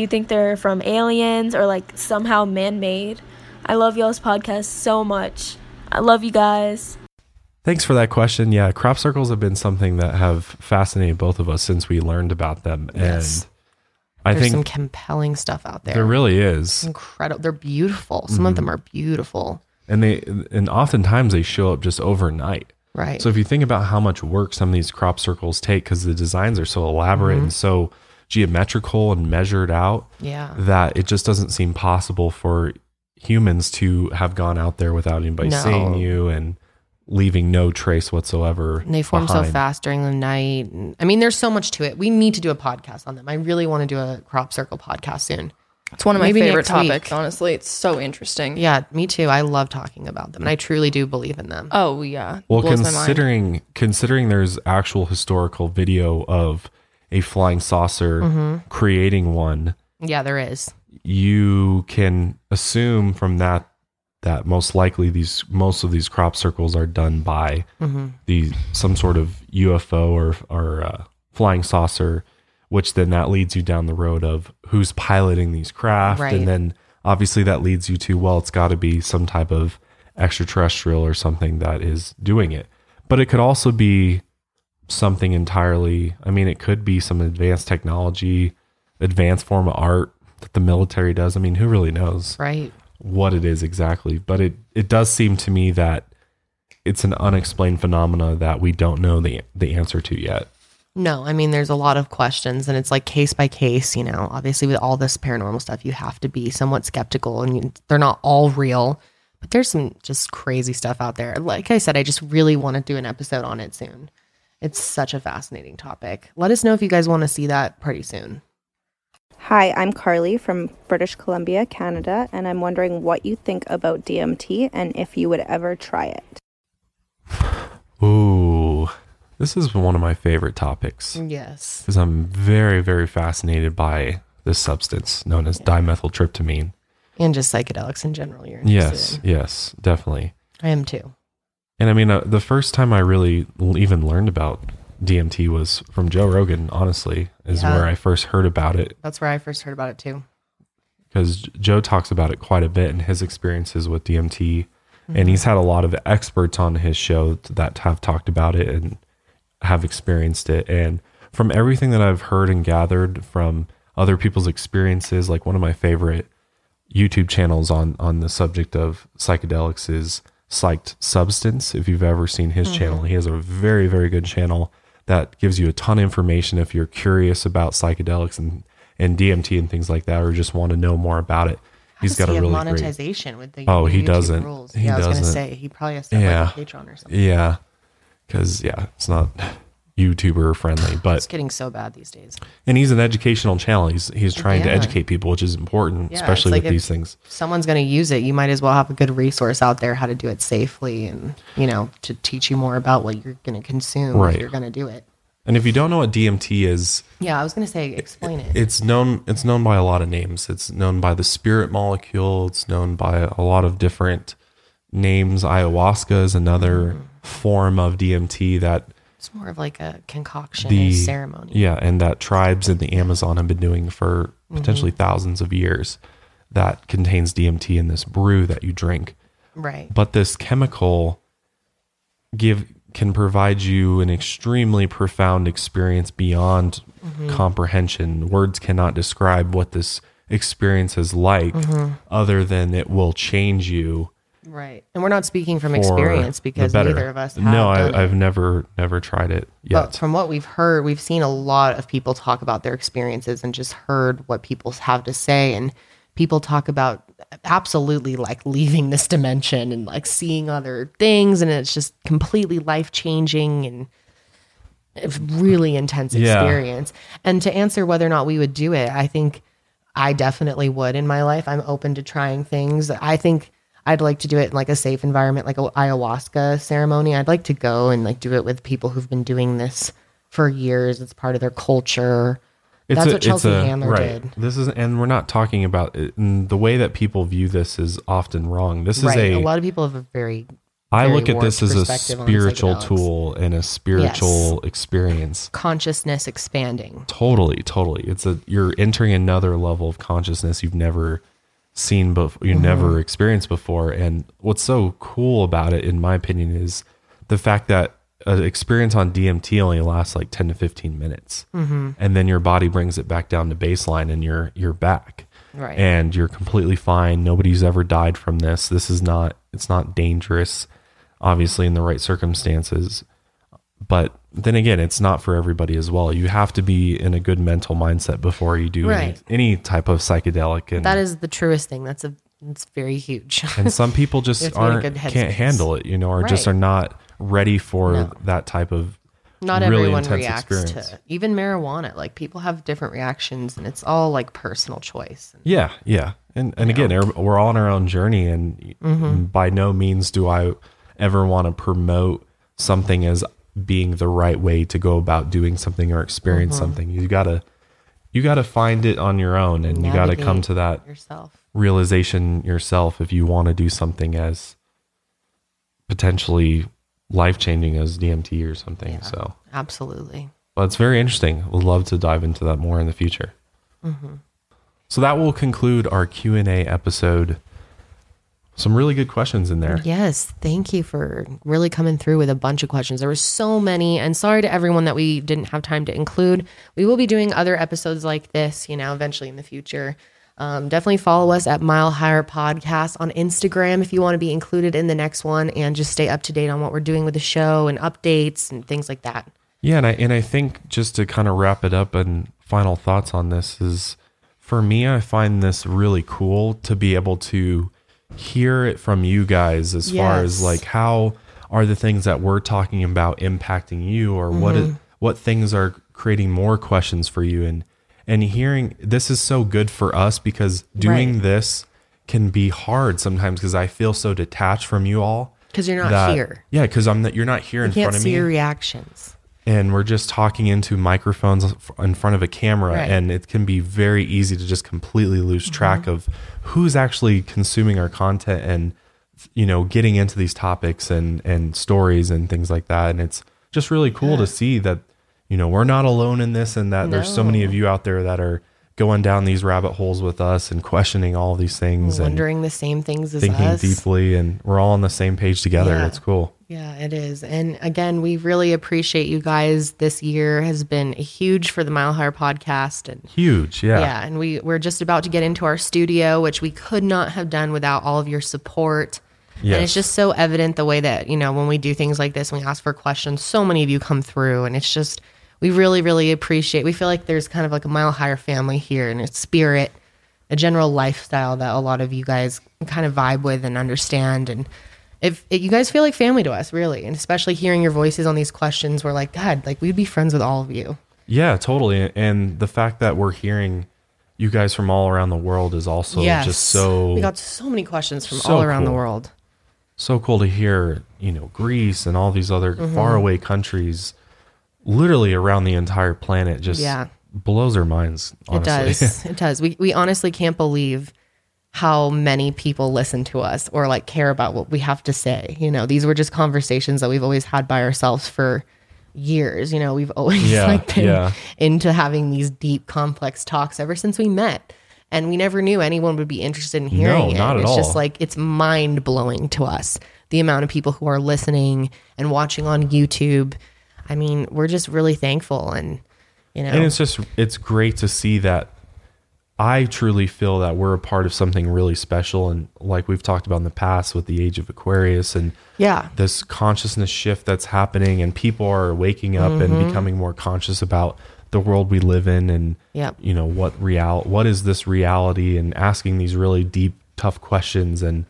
you think they're from aliens or, somehow man-made? I love y'all's podcast so much. I love you guys. Thanks for that question. Yeah, crop circles have been something that have fascinated both of us since we learned about them. Yes. And I think some compelling stuff out there. There really is. Incredible. They're beautiful. Some of them are beautiful. And oftentimes they show up just overnight. Right. So if you think about how much work some of these crop circles take, because the designs are so elaborate and so geometrical and measured out, that it just doesn't seem possible for humans to have gone out there without anybody seeing you and leaving no trace whatsoever. And they form so fast during the night. I mean, there's so much to it. We need to do a podcast on them. I really want to do a crop circle podcast soon. It's one of my favorite topics, honestly. It's so interesting. Yeah, me too. I love talking about them, and I truly do believe in them. Oh, yeah. Well, considering there's actual historical video of a flying saucer creating one. Yeah, there is. You can assume from that most likely most of these crop circles are done by some sort of UFO or flying saucer, which then that leads you down the road of who's piloting these craft. Right. And then obviously that leads you to, well, it's got to be some type of extraterrestrial or something that is doing it. But it could also be something entirely, I mean, it could be some advanced technology, advanced form of art that the military does. I mean, who really knows what it is exactly? But it does seem to me that it's an unexplained phenomena that we don't know the answer to yet. No, I mean, there's a lot of questions, and it's case by case, obviously with all this paranormal stuff, you have to be somewhat skeptical, and they're not all real, but there's some just crazy stuff out there. Like I said, I just really want to do an episode on it soon. It's such a fascinating topic. Let us know if you guys want to see that pretty soon. Hi, I'm Carly from British Columbia, Canada, and I'm wondering what you think about DMT and if you would ever try it. Ooh. This is one of my favorite topics. Yes. Because I'm very, very fascinated by this substance known as dimethyltryptamine. And just psychedelics in general. You're interested in. Yes, definitely. I am too. And I mean, the first time I really even learned about DMT was from Joe Rogan, honestly, is where I first heard about it. That's where I first heard about it too. Because Joe talks about it quite a bit in his experiences with DMT. Mm-hmm. And he's had a lot of experts on his show that have talked about it and have experienced it, and from everything that I've heard and gathered from other people's experiences, one of my favorite YouTube channels on the subject of psychedelics is Psyched Substance. If you've ever seen his channel, he has a very, very good channel that gives you a ton of information if you're curious about psychedelics and DMT and things like that, or just want to know more about it. He's got a really monetization great, with the he YouTube doesn't rules. He doesn't. I was gonna say he probably has to have a Patreon or something. Because, it's not YouTuber friendly, but it's getting so bad these days. And he's an educational channel. He's trying to educate people, which is important, especially with these things. Someone's going to use it. You might as well have a good resource out there, how to do it safely. And, you know, to teach you more about what you're going to consume. Right. If you're going to do it. And if you don't know what DMT is, I was going to say, explain it. It's known by a lot of names. It's known by the spirit molecule. It's known by a lot of different names. Ayahuasca is another form of DMT that it's more of like a concoction ceremony. Yeah. And that tribes in the Amazon have been doing for potentially thousands of years, that contains DMT in this brew that you drink. Right. But this chemical can provide you an extremely profound experience beyond comprehension. Words cannot describe what this experience is like, other than it will change you. Right. And we're not speaking from experience, because neither of us have. I've never tried it yet. But from what we've heard, we've seen a lot of people talk about their experiences and just heard what people have to say. And people talk about absolutely like leaving this dimension and like seeing other things, and it's just completely life-changing and it's really intense experience. And to answer whether or not we would do it, I think I definitely would in my life. I'm open to trying things. I think I'd like to do it in like a safe environment, like a ayahuasca ceremony. I'd like to go and like do it with people who've been doing this for years. It's part of their culture. That's what Chelsea Handler did. And we're not talking about it. And the way that people view this is often wrong. This is a lot of people have a very, very I look at this as a spiritual tool and a spiritual experience. Consciousness expanding. Totally. You're entering another level of consciousness you've never seen before, you never experienced before. And what's so cool about it, in my opinion, is the fact that an experience on DMT only lasts like 10 to 15 minutes. And then your body brings it back down to baseline, and you're back. Right. And you're completely fine. Nobody's ever died from this. It's not dangerous, obviously, in the right circumstances. But then again, it's not for everybody as well. You have to be in a good mental mindset before you do any type of psychedelic. And that is the truest thing. It's very huge. And some people just can't handle it, you know, or just are not ready for that type of not really everyone intense reacts experience. To even marijuana. Like, people have different reactions, and it's all like personal choice. And, yeah. And again, we're all on our own journey, and by no means do I ever want to promote something as being the right way to go about doing something or experience something. You gotta find it on your own, and you gotta come to that realization yourself if you want to do something as potentially life-changing as DMT or something. So absolutely. Well, it's very interesting. We'd love to dive into that more in the future. So that will conclude our Q&A episode. Some really good questions in there. Yes. Thank you for really coming through with a bunch of questions. There were so many, and sorry to everyone that we didn't have time to include. We will be doing other episodes like this, you know, eventually in the future. Definitely follow us at Mile Higher Podcast on Instagram if you want to be included in the next one, and just stay up to date on what we're doing with the show and updates and things like that. Yeah. And I think, just to kind of wrap it up and final thoughts on this, is for me, I find this really cool to be able to hear it from you guys as far as like, how are the things that we're talking about impacting you, or what things are creating more questions for you, and hearing this is so good for us, because doing this can be hard sometimes, because I feel so detached from you all, because you're not here. Yeah, because you're not here in front of me. You can't see your reactions, and we're just talking into microphones in front of a camera, and it can be very easy to just completely lose track of who's actually consuming our content, and, you know, getting into these topics and stories and things like that. And it's just really cool to see that, you know, we're not alone in this, and that there's so many of you out there that are going down these rabbit holes with us and questioning all these things, wondering the same things as us, thinking deeply, and we're all on the same page together. It's cool. Yeah, it is. And again, we really appreciate you guys. This year has been huge for the Mile Higher Podcast, and huge. Yeah. Yeah. And we're just about to get into our studio, which we could not have done without all of your support. Yes. And it's just so evident the way that, you know, when we do things like this, when we ask for questions, so many of you come through, and it's just, we really, really appreciate. We feel like there's kind of like a Mile Higher family here, and a spirit, a general lifestyle that a lot of you guys kind of vibe with and understand. And If you guys feel like family to us, really, and especially hearing your voices on these questions, we're like, God, like we'd be friends with all of you. Yeah, totally. And the fact that we're hearing you guys from all around the world is also just so... We got so many questions from all around the world. So cool to hear, you know, Greece and all these other faraway countries, literally around the entire planet, just blows our minds, honestly. It does. It does. We honestly can't believe how many people listen to us or like care about what we have to say. You know, these were just conversations that we've always had by ourselves for years. You know, we've always been into having these deep, complex talks ever since we met, and we never knew anyone would be interested in hearing It's just like, it's mind blowing to us, the amount of people who are listening and watching on YouTube. I mean, we're just really thankful, and you know, and it's just, it's great to see that. I truly feel that we're a part of something really special. And like we've talked about in the past with the Age of Aquarius and this consciousness shift that's happening, and people are waking up and becoming more conscious about the world we live in, and you know, what is this reality, and asking these really deep, tough questions, and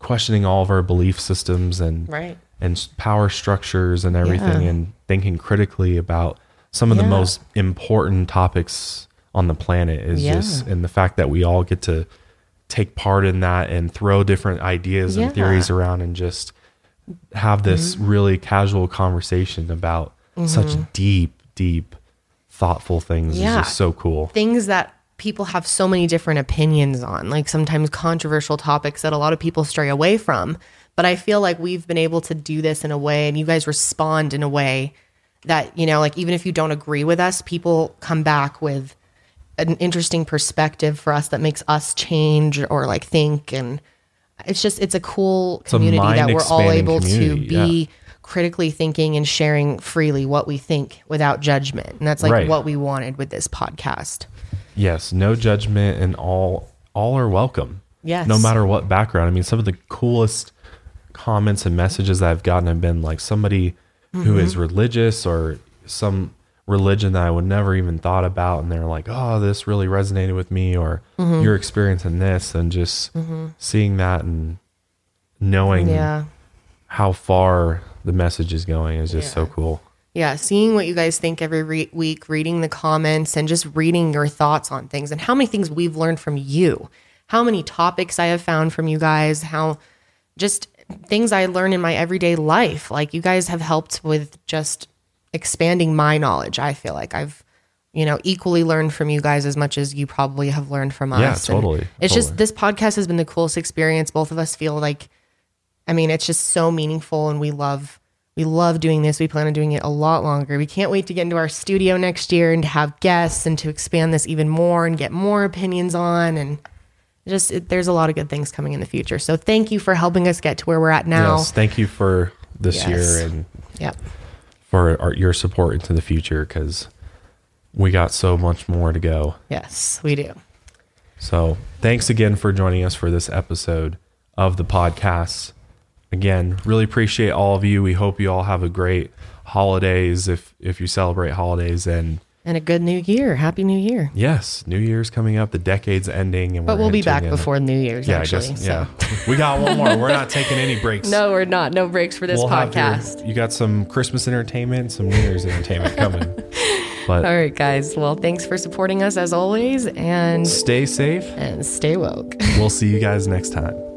questioning all of our belief systems and, and power structures and everything, and thinking critically about some of the most important topics on the planet is just, and the fact that we all get to take part in that and throw different ideas and theories around and just have this really casual conversation about such deep, thoughtful things is just so cool. Things that people have so many different opinions on, like sometimes controversial topics that a lot of people stray away from. But I feel like we've been able to do this in a way, and you guys respond in a way that, you know, like even if you don't agree with us, people come back with an interesting perspective for us that makes us change or like think. And it's just, it's a cool community that we're all able to be critically thinking and sharing freely what we think without judgment. And that's like what we wanted with this podcast. Yes. No judgment, and all are welcome. Yes. No matter what background. I mean, some of the coolest comments and messages that I've gotten have been like somebody who is religious or some religion that I would never even thought about, and they're like, oh, this really resonated with me, or your experience in this, and just seeing that and knowing how far the message is going is just so cool. Yeah, seeing what you guys think every week, reading the comments and just reading your thoughts on things, and how many things we've learned from you, how many topics I have found from you guys, how just things I learn in my everyday life. Like you guys have helped with just expanding my knowledge. I feel like I've, you know, equally learned from you guys as much as you probably have learned from us. Yeah, totally. And it's just, this podcast has been the coolest experience. Both of us feel like, I mean, it's just so meaningful, and we love doing this. We plan on doing it a lot longer. We can't wait to get into our studio next year and to have guests and to expand this even more and get more opinions on, and just, there's a lot of good things coming in the future. So thank you for helping us get to where we're at now. Yes, thank you for this year and for your support into the future, because we got so much more to go. Yes, we do. So thanks again for joining us for this episode of the podcast. Again, really appreciate all of you. We hope you all have a great holidays if you celebrate holidays, and a good new year. Happy New Year. Yes, New Year's coming up. The decade's ending, and we'll be back before New Year's. Yeah, actually, I guess, we got one more. We're not taking any breaks. No, we're not. No breaks for this podcast. You got some Christmas entertainment, some New Year's entertainment coming. But all right, guys. Well, thanks for supporting us as always, and stay safe and stay woke. We'll see you guys next time.